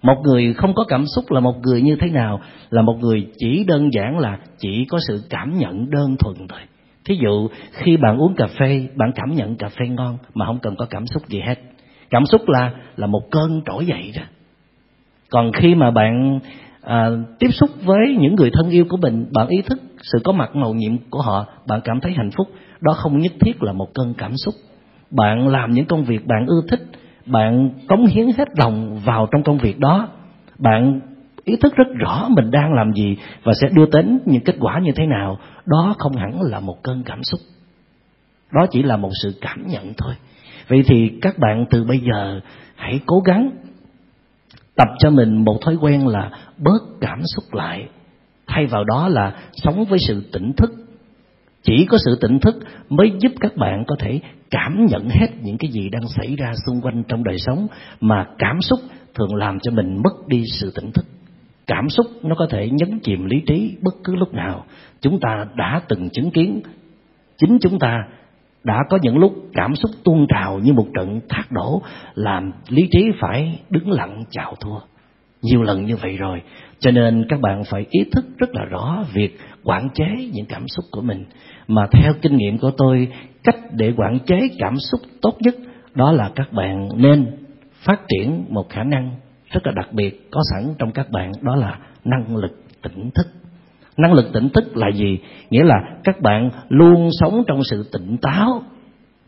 Một người không có cảm xúc là một người như thế nào? Là một người chỉ đơn giản là chỉ có sự cảm nhận đơn thuần thôi. Thí dụ khi bạn uống cà phê, bạn cảm nhận cà phê ngon mà không cần có cảm xúc gì hết. Cảm xúc là một cơn trỗi dậy đó. Còn khi mà bạn tiếp xúc với những người thân yêu của mình, bạn ý thức sự có mặt màu nhiệm của họ, bạn cảm thấy hạnh phúc. Đó không nhất thiết là một cơn cảm xúc. Bạn làm những công việc bạn ưa thích, bạn cống hiến hết lòng vào trong công việc đó, bạn ý thức rất rõ mình đang làm gì và sẽ đưa đến những kết quả như thế nào. Đó không hẳn là một cơn cảm xúc, đó chỉ là một sự cảm nhận thôi. Vậy thì các bạn từ bây giờ hãy cố gắng tập cho mình một thói quen là bớt cảm xúc lại, thay vào đó là sống với sự tỉnh thức. Chỉ có sự tỉnh thức mới giúp các bạn có thể cảm nhận hết những cái gì đang xảy ra xung quanh trong đời sống, mà cảm xúc thường làm cho mình mất đi sự tỉnh thức. Cảm xúc nó có thể nhấn chìm lý trí bất cứ lúc nào. Chúng ta đã từng chứng kiến, chính chúng ta đã có những lúc cảm xúc tuôn trào như một trận thác đổ, làm lý trí phải đứng lặng chào thua. Nhiều lần như vậy rồi, cho nên các bạn phải ý thức rất là rõ việc quản chế những cảm xúc của mình. Mà theo kinh nghiệm của tôi, cách để quản chế cảm xúc tốt nhất đó là các bạn nên phát triển một khả năng rất là đặc biệt có sẵn trong các bạn, đó là năng lực tỉnh thức. Năng lực tỉnh thức là gì? Nghĩa là các bạn luôn sống trong sự tỉnh táo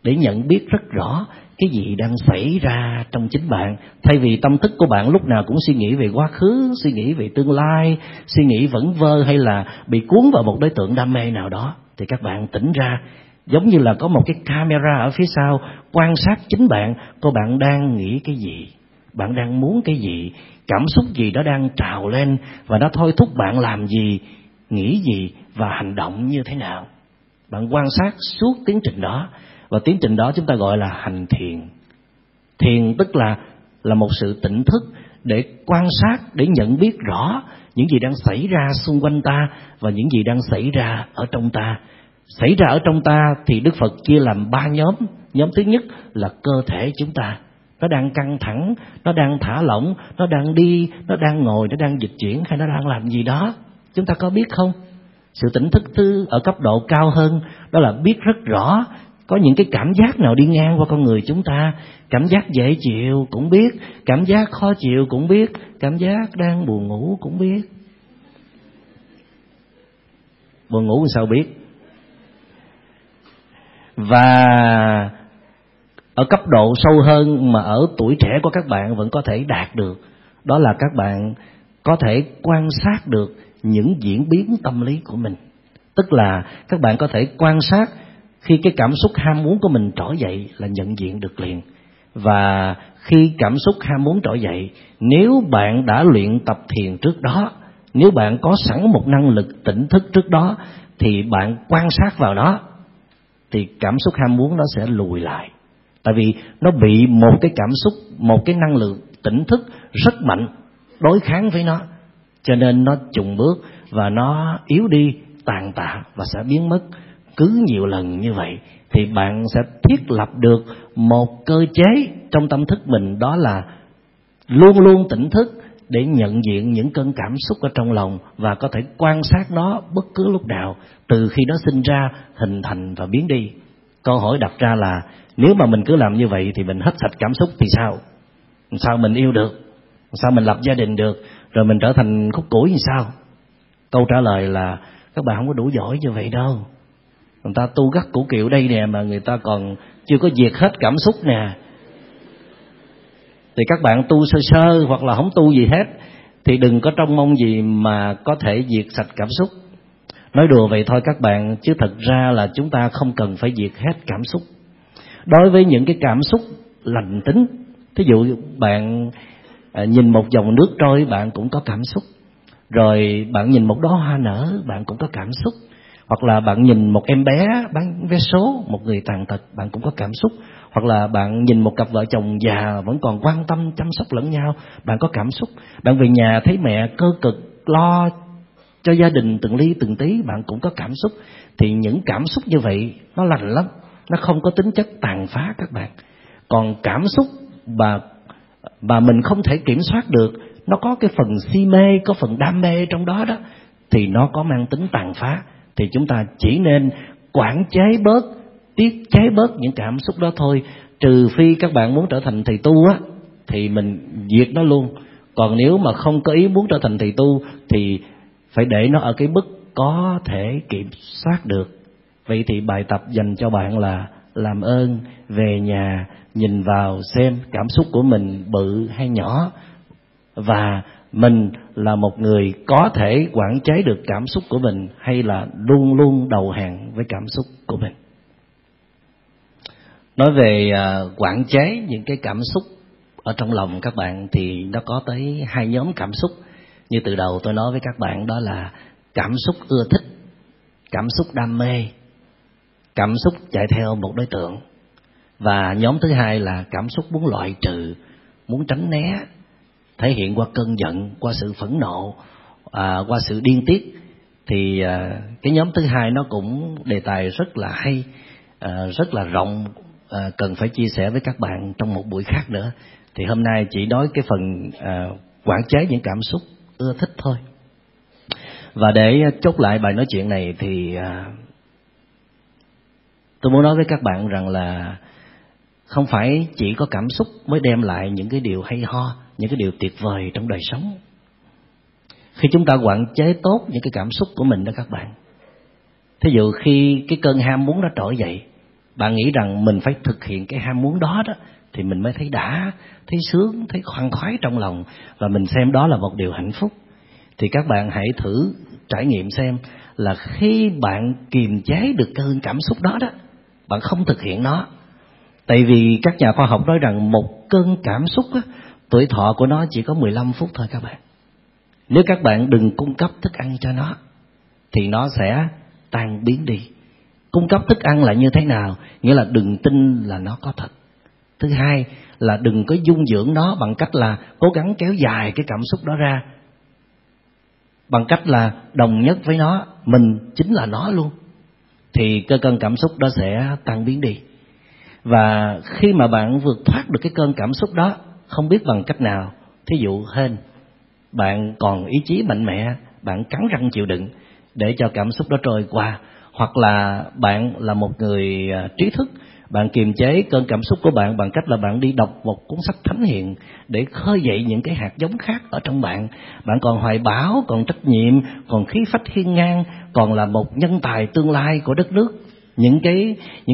để nhận biết rất rõ cái gì đang xảy ra trong chính bạn, thay vì tâm thức của bạn lúc nào cũng suy nghĩ về quá khứ, suy nghĩ về tương lai, suy nghĩ vẩn vơ hay là bị cuốn vào một đối tượng đam mê nào đó. Thì các bạn tỉnh ra giống như là có một cái camera ở phía sau quan sát chính bạn, cô bạn đang nghĩ cái gì, bạn đang muốn cái gì, cảm xúc gì đó đang trào lên và nó thôi thúc bạn làm gì, nghĩ gì và hành động như thế nào. Bạn quan sát suốt tiến trình đó, và tiến trình đó chúng ta gọi là hành thiền. Thiền tức là một sự tỉnh thức để quan sát, để nhận biết rõ những gì đang xảy ra xung quanh ta và những gì đang xảy ra ở trong ta. Xảy ra ở trong ta thì Đức Phật chia làm ba nhóm. Nhóm thứ nhất là cơ thể chúng ta. Nó đang căng thẳng, nó đang thả lỏng, nó đang đi, nó đang ngồi, nó đang dịch chuyển hay nó đang làm gì đó. Chúng ta có biết không? Sự tỉnh thức ở cấp độ cao hơn đó là biết rất rõ có những cái cảm giác nào đi ngang qua con người chúng ta. Cảm giác dễ chịu cũng biết, cảm giác khó chịu cũng biết, cảm giác đang buồn ngủ cũng biết. Buồn ngủ sao biết? Và ở cấp độ sâu hơn mà ở tuổi trẻ của các bạn vẫn có thể đạt được, đó là các bạn có thể quan sát được những diễn biến tâm lý của mình. Tức là các bạn có thể quan sát khi cái cảm xúc ham muốn của mình trỗi dậy là nhận diện được liền. Và khi cảm xúc ham muốn trỗi dậy, nếu bạn đã luyện tập thiền trước đó, nếu bạn có sẵn một năng lực tỉnh thức trước đó, thì bạn quan sát vào đó thì cảm xúc ham muốn nó sẽ lùi lại. Tại vì nó bị một cái cảm xúc, một cái năng lực tỉnh thức rất mạnh đối kháng với nó, cho nên nó chùng bước và nó yếu đi. tàn tạ và sẽ biến mất. Cứ nhiều lần như vậy thì bạn sẽ thiết lập được một cơ chế trong tâm thức mình, đó là luôn luôn tỉnh thức để nhận diện những cơn cảm xúc ở trong lòng và có thể quan sát nó bất cứ lúc nào, từ khi nó sinh ra, hình thành và biến đi. Câu hỏi đặt ra là nếu mà mình cứ làm như vậy thì mình hết sạch cảm xúc thì sao? Sao mình yêu được? Sao mình lập gia đình được? Rồi mình trở thành khúc củi thì sao? Câu trả lời là các bạn không có đủ giỏi như vậy đâu. Người ta tu gắt củ kiệu đây nè mà người ta còn chưa có diệt hết cảm xúc nè. Thì các bạn tu sơ sơ hoặc là không tu gì hết thì đừng có trông mong gì mà có thể diệt sạch cảm xúc. Nói đùa vậy thôi các bạn, chứ thật ra là chúng ta không cần phải diệt hết cảm xúc. Đối với những cái cảm xúc lành tính, thí dụ bạn nhìn một dòng nước trôi bạn cũng có cảm xúc, rồi bạn nhìn một đóa hoa nở bạn cũng có cảm xúc, hoặc là bạn nhìn một em bé bán vé số, một người tàn tật bạn cũng có cảm xúc, hoặc là bạn nhìn một cặp vợ chồng già vẫn còn quan tâm chăm sóc lẫn nhau bạn có cảm xúc, bạn về nhà thấy mẹ cơ cực lo cho gia đình từng ly từng tí bạn cũng có cảm xúc. Thì những cảm xúc như vậy nó lành lắm, nó không có tính chất tàn phá các bạn. Còn cảm xúc mà mình không thể kiểm soát được, nó có cái phần si mê, có phần đam mê trong đó đó, thì nó có mang tính tàn phá. Thì chúng ta chỉ nên quản chế bớt, tiết chế bớt những cảm xúc đó thôi. Trừ phi các bạn muốn trở thành thầy tu á, thì mình diệt nó luôn. Còn nếu mà không có ý muốn trở thành thầy tu thì phải để nó ở cái mức có thể kiểm soát được. Vậy thì bài tập dành cho bạn là làm ơn về nhà nhìn vào xem cảm xúc của mình bự hay nhỏ, và mình là một người có thể quản chế được cảm xúc của mình hay là luôn luôn đầu hàng với cảm xúc của mình. Nói về quản chế những cái cảm xúc ở trong lòng các bạn thì nó có tới 2 nhóm cảm xúc. Như từ đầu tôi nói với các bạn, đó là cảm xúc ưa thích, cảm xúc đam mê, cảm xúc chạy theo một đối tượng. Và nhóm thứ 2 là cảm xúc muốn loại trừ, muốn tránh né, thể hiện qua cơn giận, qua sự phẫn nộ, qua sự điên tiết. Thì cái nhóm thứ 2 nó cũng đề tài rất là hay, rất là rộng, cần phải chia sẻ với các bạn trong một buổi khác nữa. Thì hôm nay chỉ nói cái phần quản chế những cảm xúc ưa thích thôi. Và để chốt lại bài nói chuyện này thì tôi muốn nói với các bạn rằng là không phải chỉ có cảm xúc mới đem lại những cái điều hay ho, những cái điều tuyệt vời trong đời sống. Khi chúng ta quản chế tốt những cái cảm xúc của mình đó các bạn, thí dụ khi cái cơn ham muốn nó trỗi dậy, bạn nghĩ rằng mình phải thực hiện cái ham muốn đó đó thì mình mới thấy đã, thấy sướng, thấy khoan khoái trong lòng, và mình xem đó là một điều hạnh phúc. Thì các bạn hãy thử trải nghiệm xem là khi bạn kiềm chế được cơn cảm xúc đó đó, bạn không thực hiện nó. Tại vì các nhà khoa học nói rằng một cơn cảm xúc á, tuổi thọ của nó chỉ có 15 phút thôi các bạn. Nếu các bạn đừng cung cấp thức ăn cho nó thì nó sẽ tan biến đi. Cung cấp thức ăn là như thế nào? Nghĩa là đừng tin là nó có thật. Thứ hai là đừng có dung dưỡng nó bằng cách là cố gắng kéo dài cái cảm xúc đó ra, bằng cách là đồng nhất với nó, mình chính là nó luôn. Thì cái cơn cảm xúc đó sẽ tan biến đi. Và khi mà bạn vượt thoát được cái cơn cảm xúc đó, không biết bằng cách nào, thí dụ hên, bạn còn ý chí mạnh mẽ, bạn cắn răng chịu đựng để cho cảm xúc đó trôi qua, hoặc là bạn là một người trí thức, bạn kiềm chế cơn cảm xúc của bạn bằng cách là bạn đi đọc một cuốn sách thánh hiền để khơi dậy những cái hạt giống khác ở trong bạn. Bạn còn hoài bão, còn trách nhiệm, còn khí phách hiên ngang, còn là một nhân tài tương lai của đất nước. Những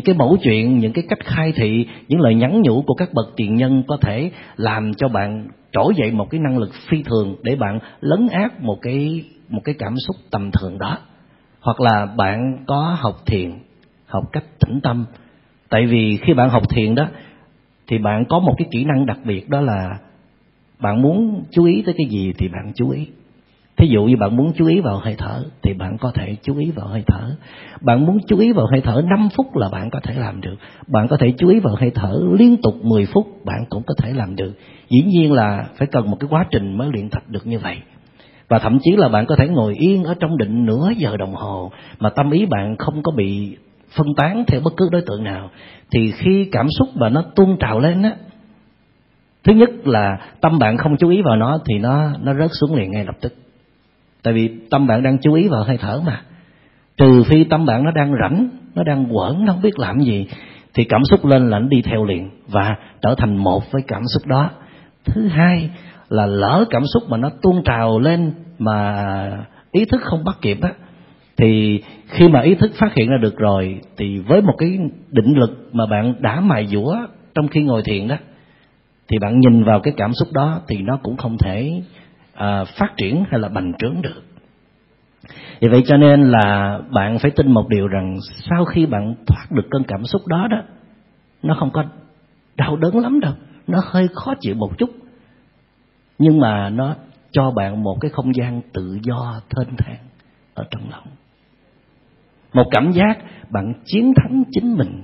cái mẫu chuyện, những cái cách khai thị, những lời nhắn nhủ của các bậc tiền nhân có thể làm cho bạn trỗi dậy một cái năng lực phi thường để bạn lấn át một cái cảm xúc tầm thường đó. Hoặc là bạn có học thiền, học cách tĩnh tâm. Tại vì khi bạn học thiền đó thì bạn có một cái kỹ năng đặc biệt, đó là bạn muốn chú ý tới cái gì thì bạn chú ý. Thí dụ như bạn muốn chú ý vào hơi thở thì bạn có thể chú ý vào hơi thở. Bạn muốn chú ý vào hơi thở 5 phút là bạn có thể làm được. Bạn có thể chú ý vào hơi thở liên tục 10 phút bạn cũng có thể làm được. Dĩ nhiên là phải cần một cái quá trình mới luyện tập được như vậy. Và thậm chí là bạn có thể ngồi yên ở trong định nửa giờ đồng hồ mà tâm ý bạn không có bị phân tán theo bất cứ đối tượng nào. Thì khi cảm xúc mà nó tuôn trào lên á, thứ nhất là tâm bạn không chú ý vào nó thì nó rớt xuống liền ngay lập tức. Tại vì tâm bạn đang chú ý vào hơi thở mà. Trừ phi tâm bạn nó đang rảnh, nó đang quẩn, nó không biết làm gì, thì cảm xúc lên là nó đi theo liền và trở thành một với cảm xúc đó. Thứ hai là lỡ cảm xúc mà nó tuôn trào lên mà ý thức không bắt kịp á, thì khi mà ý thức phát hiện ra được rồi thì với một cái định lực mà bạn đã mài dũa trong khi ngồi thiền đó, thì bạn nhìn vào cái cảm xúc đó thì nó cũng không thể phát triển hay là bành trướng được. Vì vậy cho nên là bạn phải tin một điều rằng sau khi bạn thoát được cơn cảm xúc đó đó, nó không có đau đớn lắm đâu, nó hơi khó chịu một chút, nhưng mà nó cho bạn một cái không gian tự do thênh thang ở trong lòng. Một cảm giác bạn chiến thắng chính mình,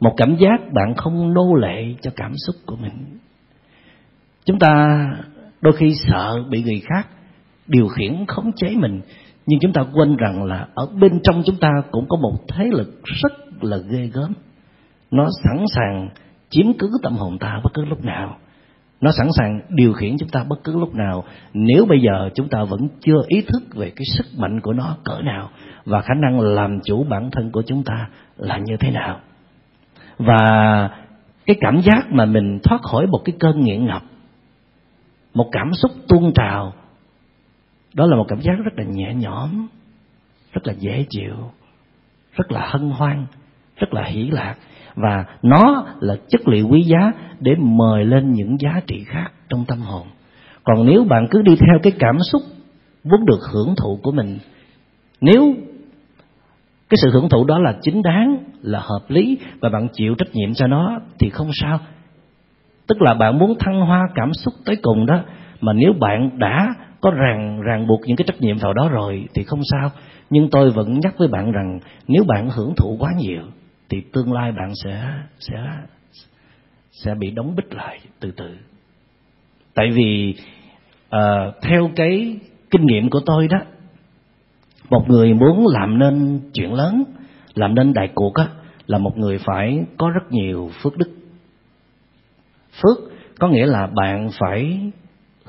một cảm giác bạn không nô lệ cho cảm xúc của mình. Chúng ta đôi khi sợ bị người khác điều khiển khống chế mình, nhưng chúng ta quên rằng là ở bên trong chúng ta cũng có một thế lực rất là ghê gớm. Nó sẵn sàng chiếm cứ tâm hồn ta bất cứ lúc nào, nó sẵn sàng điều khiển chúng ta bất cứ lúc nào, nếu bây giờ chúng ta vẫn chưa ý thức về cái sức mạnh của nó cỡ nào và khả năng làm chủ bản thân của chúng ta là như thế nào. Và cái cảm giác mà mình thoát khỏi một cái cơn nghiện ngập, một cảm xúc tuôn trào, đó là một cảm giác rất là nhẹ nhõm, rất là dễ chịu, rất là hân hoan, rất là hỷ lạc. Và nó là chất liệu quý giá để mời lên những giá trị khác trong tâm hồn. Còn nếu bạn cứ đi theo cái cảm xúc muốn được hưởng thụ của mình, nếu cái sự hưởng thụ đó là chính đáng, là hợp lý và bạn chịu trách nhiệm cho nó thì không sao. Tức là bạn muốn thăng hoa cảm xúc tới cùng đó, mà nếu bạn đã có ràng buộc những cái trách nhiệm vào đó rồi thì không sao. Nhưng tôi vẫn nhắc với bạn rằng nếu bạn hưởng thụ quá nhiều thì tương lai bạn sẽ bị đóng bít lại từ từ. Tại vì theo cái kinh nghiệm của tôi đó, một người muốn làm nên chuyện lớn, làm nên đại cuộc á, là một người phải có rất nhiều phước đức. Phước có nghĩa là bạn phải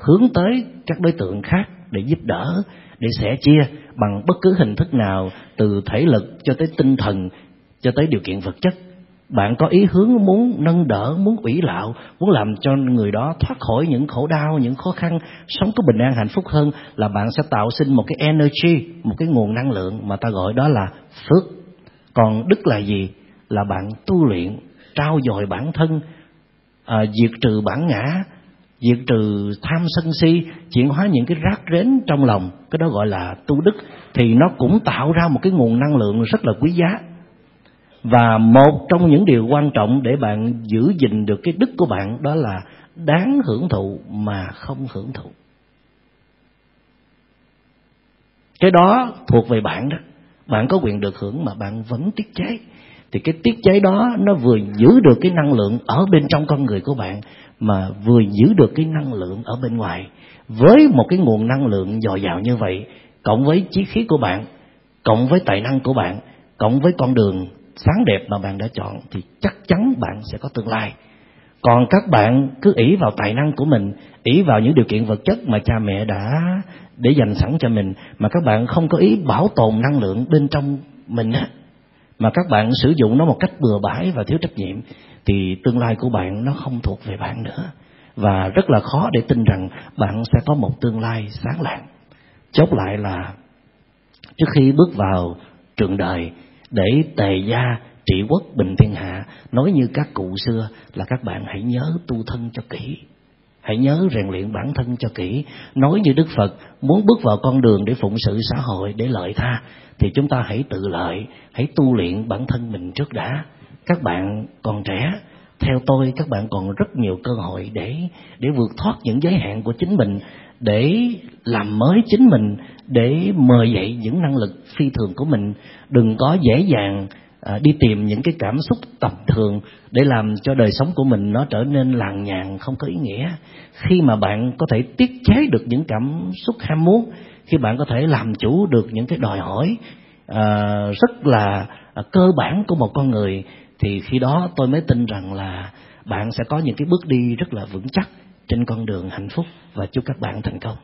hướng tới các đối tượng khác để giúp đỡ, để sẻ chia bằng bất cứ hình thức nào, từ thể lực cho tới tinh thần, cho tới điều kiện vật chất. Bạn có ý hướng muốn nâng đỡ, muốn ủy lạo, muốn làm cho người đó thoát khỏi những khổ đau, những khó khăn, sống có bình an hạnh phúc hơn, là bạn sẽ tạo sinh một cái energy, một cái nguồn năng lượng mà ta gọi đó là phước. Còn đức là gì? Là bạn tu luyện, trau dồi bản thân, diệt trừ bản ngã, diệt trừ tham sân si, chuyển hóa những cái rác rến trong lòng, cái đó gọi là tu đức. Thì nó cũng tạo ra một cái nguồn năng lượng rất là quý giá. Và một trong những điều quan trọng để bạn giữ gìn được cái đức của bạn đó là đáng hưởng thụ mà không hưởng thụ. Cái đó thuộc về bạn đó. Bạn có quyền được hưởng mà bạn vẫn tiết chế. Thì cái tiết chế đó nó vừa giữ được cái năng lượng ở bên trong con người của bạn mà vừa giữ được cái năng lượng ở bên ngoài. Với một cái nguồn năng lượng dồi dào như vậy, cộng với chí khí của bạn, cộng với tài năng của bạn, cộng với con đường sáng đẹp mà bạn đã chọn, thì chắc chắn bạn sẽ có tương lai. Còn các bạn cứ ỷ vào tài năng của mình, ỷ vào những điều kiện vật chất mà cha mẹ đã để dành sẵn cho mình, mà các bạn không có ý bảo tồn năng lượng bên trong mình, mà các bạn sử dụng nó một cách bừa bãi và thiếu trách nhiệm, thì tương lai của bạn nó không thuộc về bạn nữa. Và rất là khó để tin rằng bạn sẽ có một tương lai sáng lạng. Chốt lại là trước khi bước vào trường đời để tề gia trị quốc bình thiên hạ, nói như các cụ xưa là các bạn hãy nhớ tu thân cho kỹ, hãy nhớ rèn luyện bản thân cho kỹ. Nói như Đức Phật, muốn bước vào con đường để phụng sự xã hội, để lợi tha, thì chúng ta hãy tự lợi, hãy tu luyện bản thân mình trước đã. Các bạn còn trẻ, theo tôi các bạn còn rất nhiều cơ hội để vượt thoát những giới hạn của chính mình, để làm mới chính mình, để mời dậy những năng lực phi thường của mình. Đừng có dễ dàng đi tìm những cái cảm xúc tầm thường để làm cho đời sống của mình nó trở nên lằng nhằng, không có ý nghĩa. Khi mà bạn có thể tiết chế được những cảm xúc ham muốn, khi bạn có thể làm chủ được những cái đòi hỏi rất là cơ bản của một con người, thì khi đó tôi mới tin rằng là bạn sẽ có những cái bước đi rất là vững chắc trên con đường hạnh phúc. Và chúc các bạn thành công.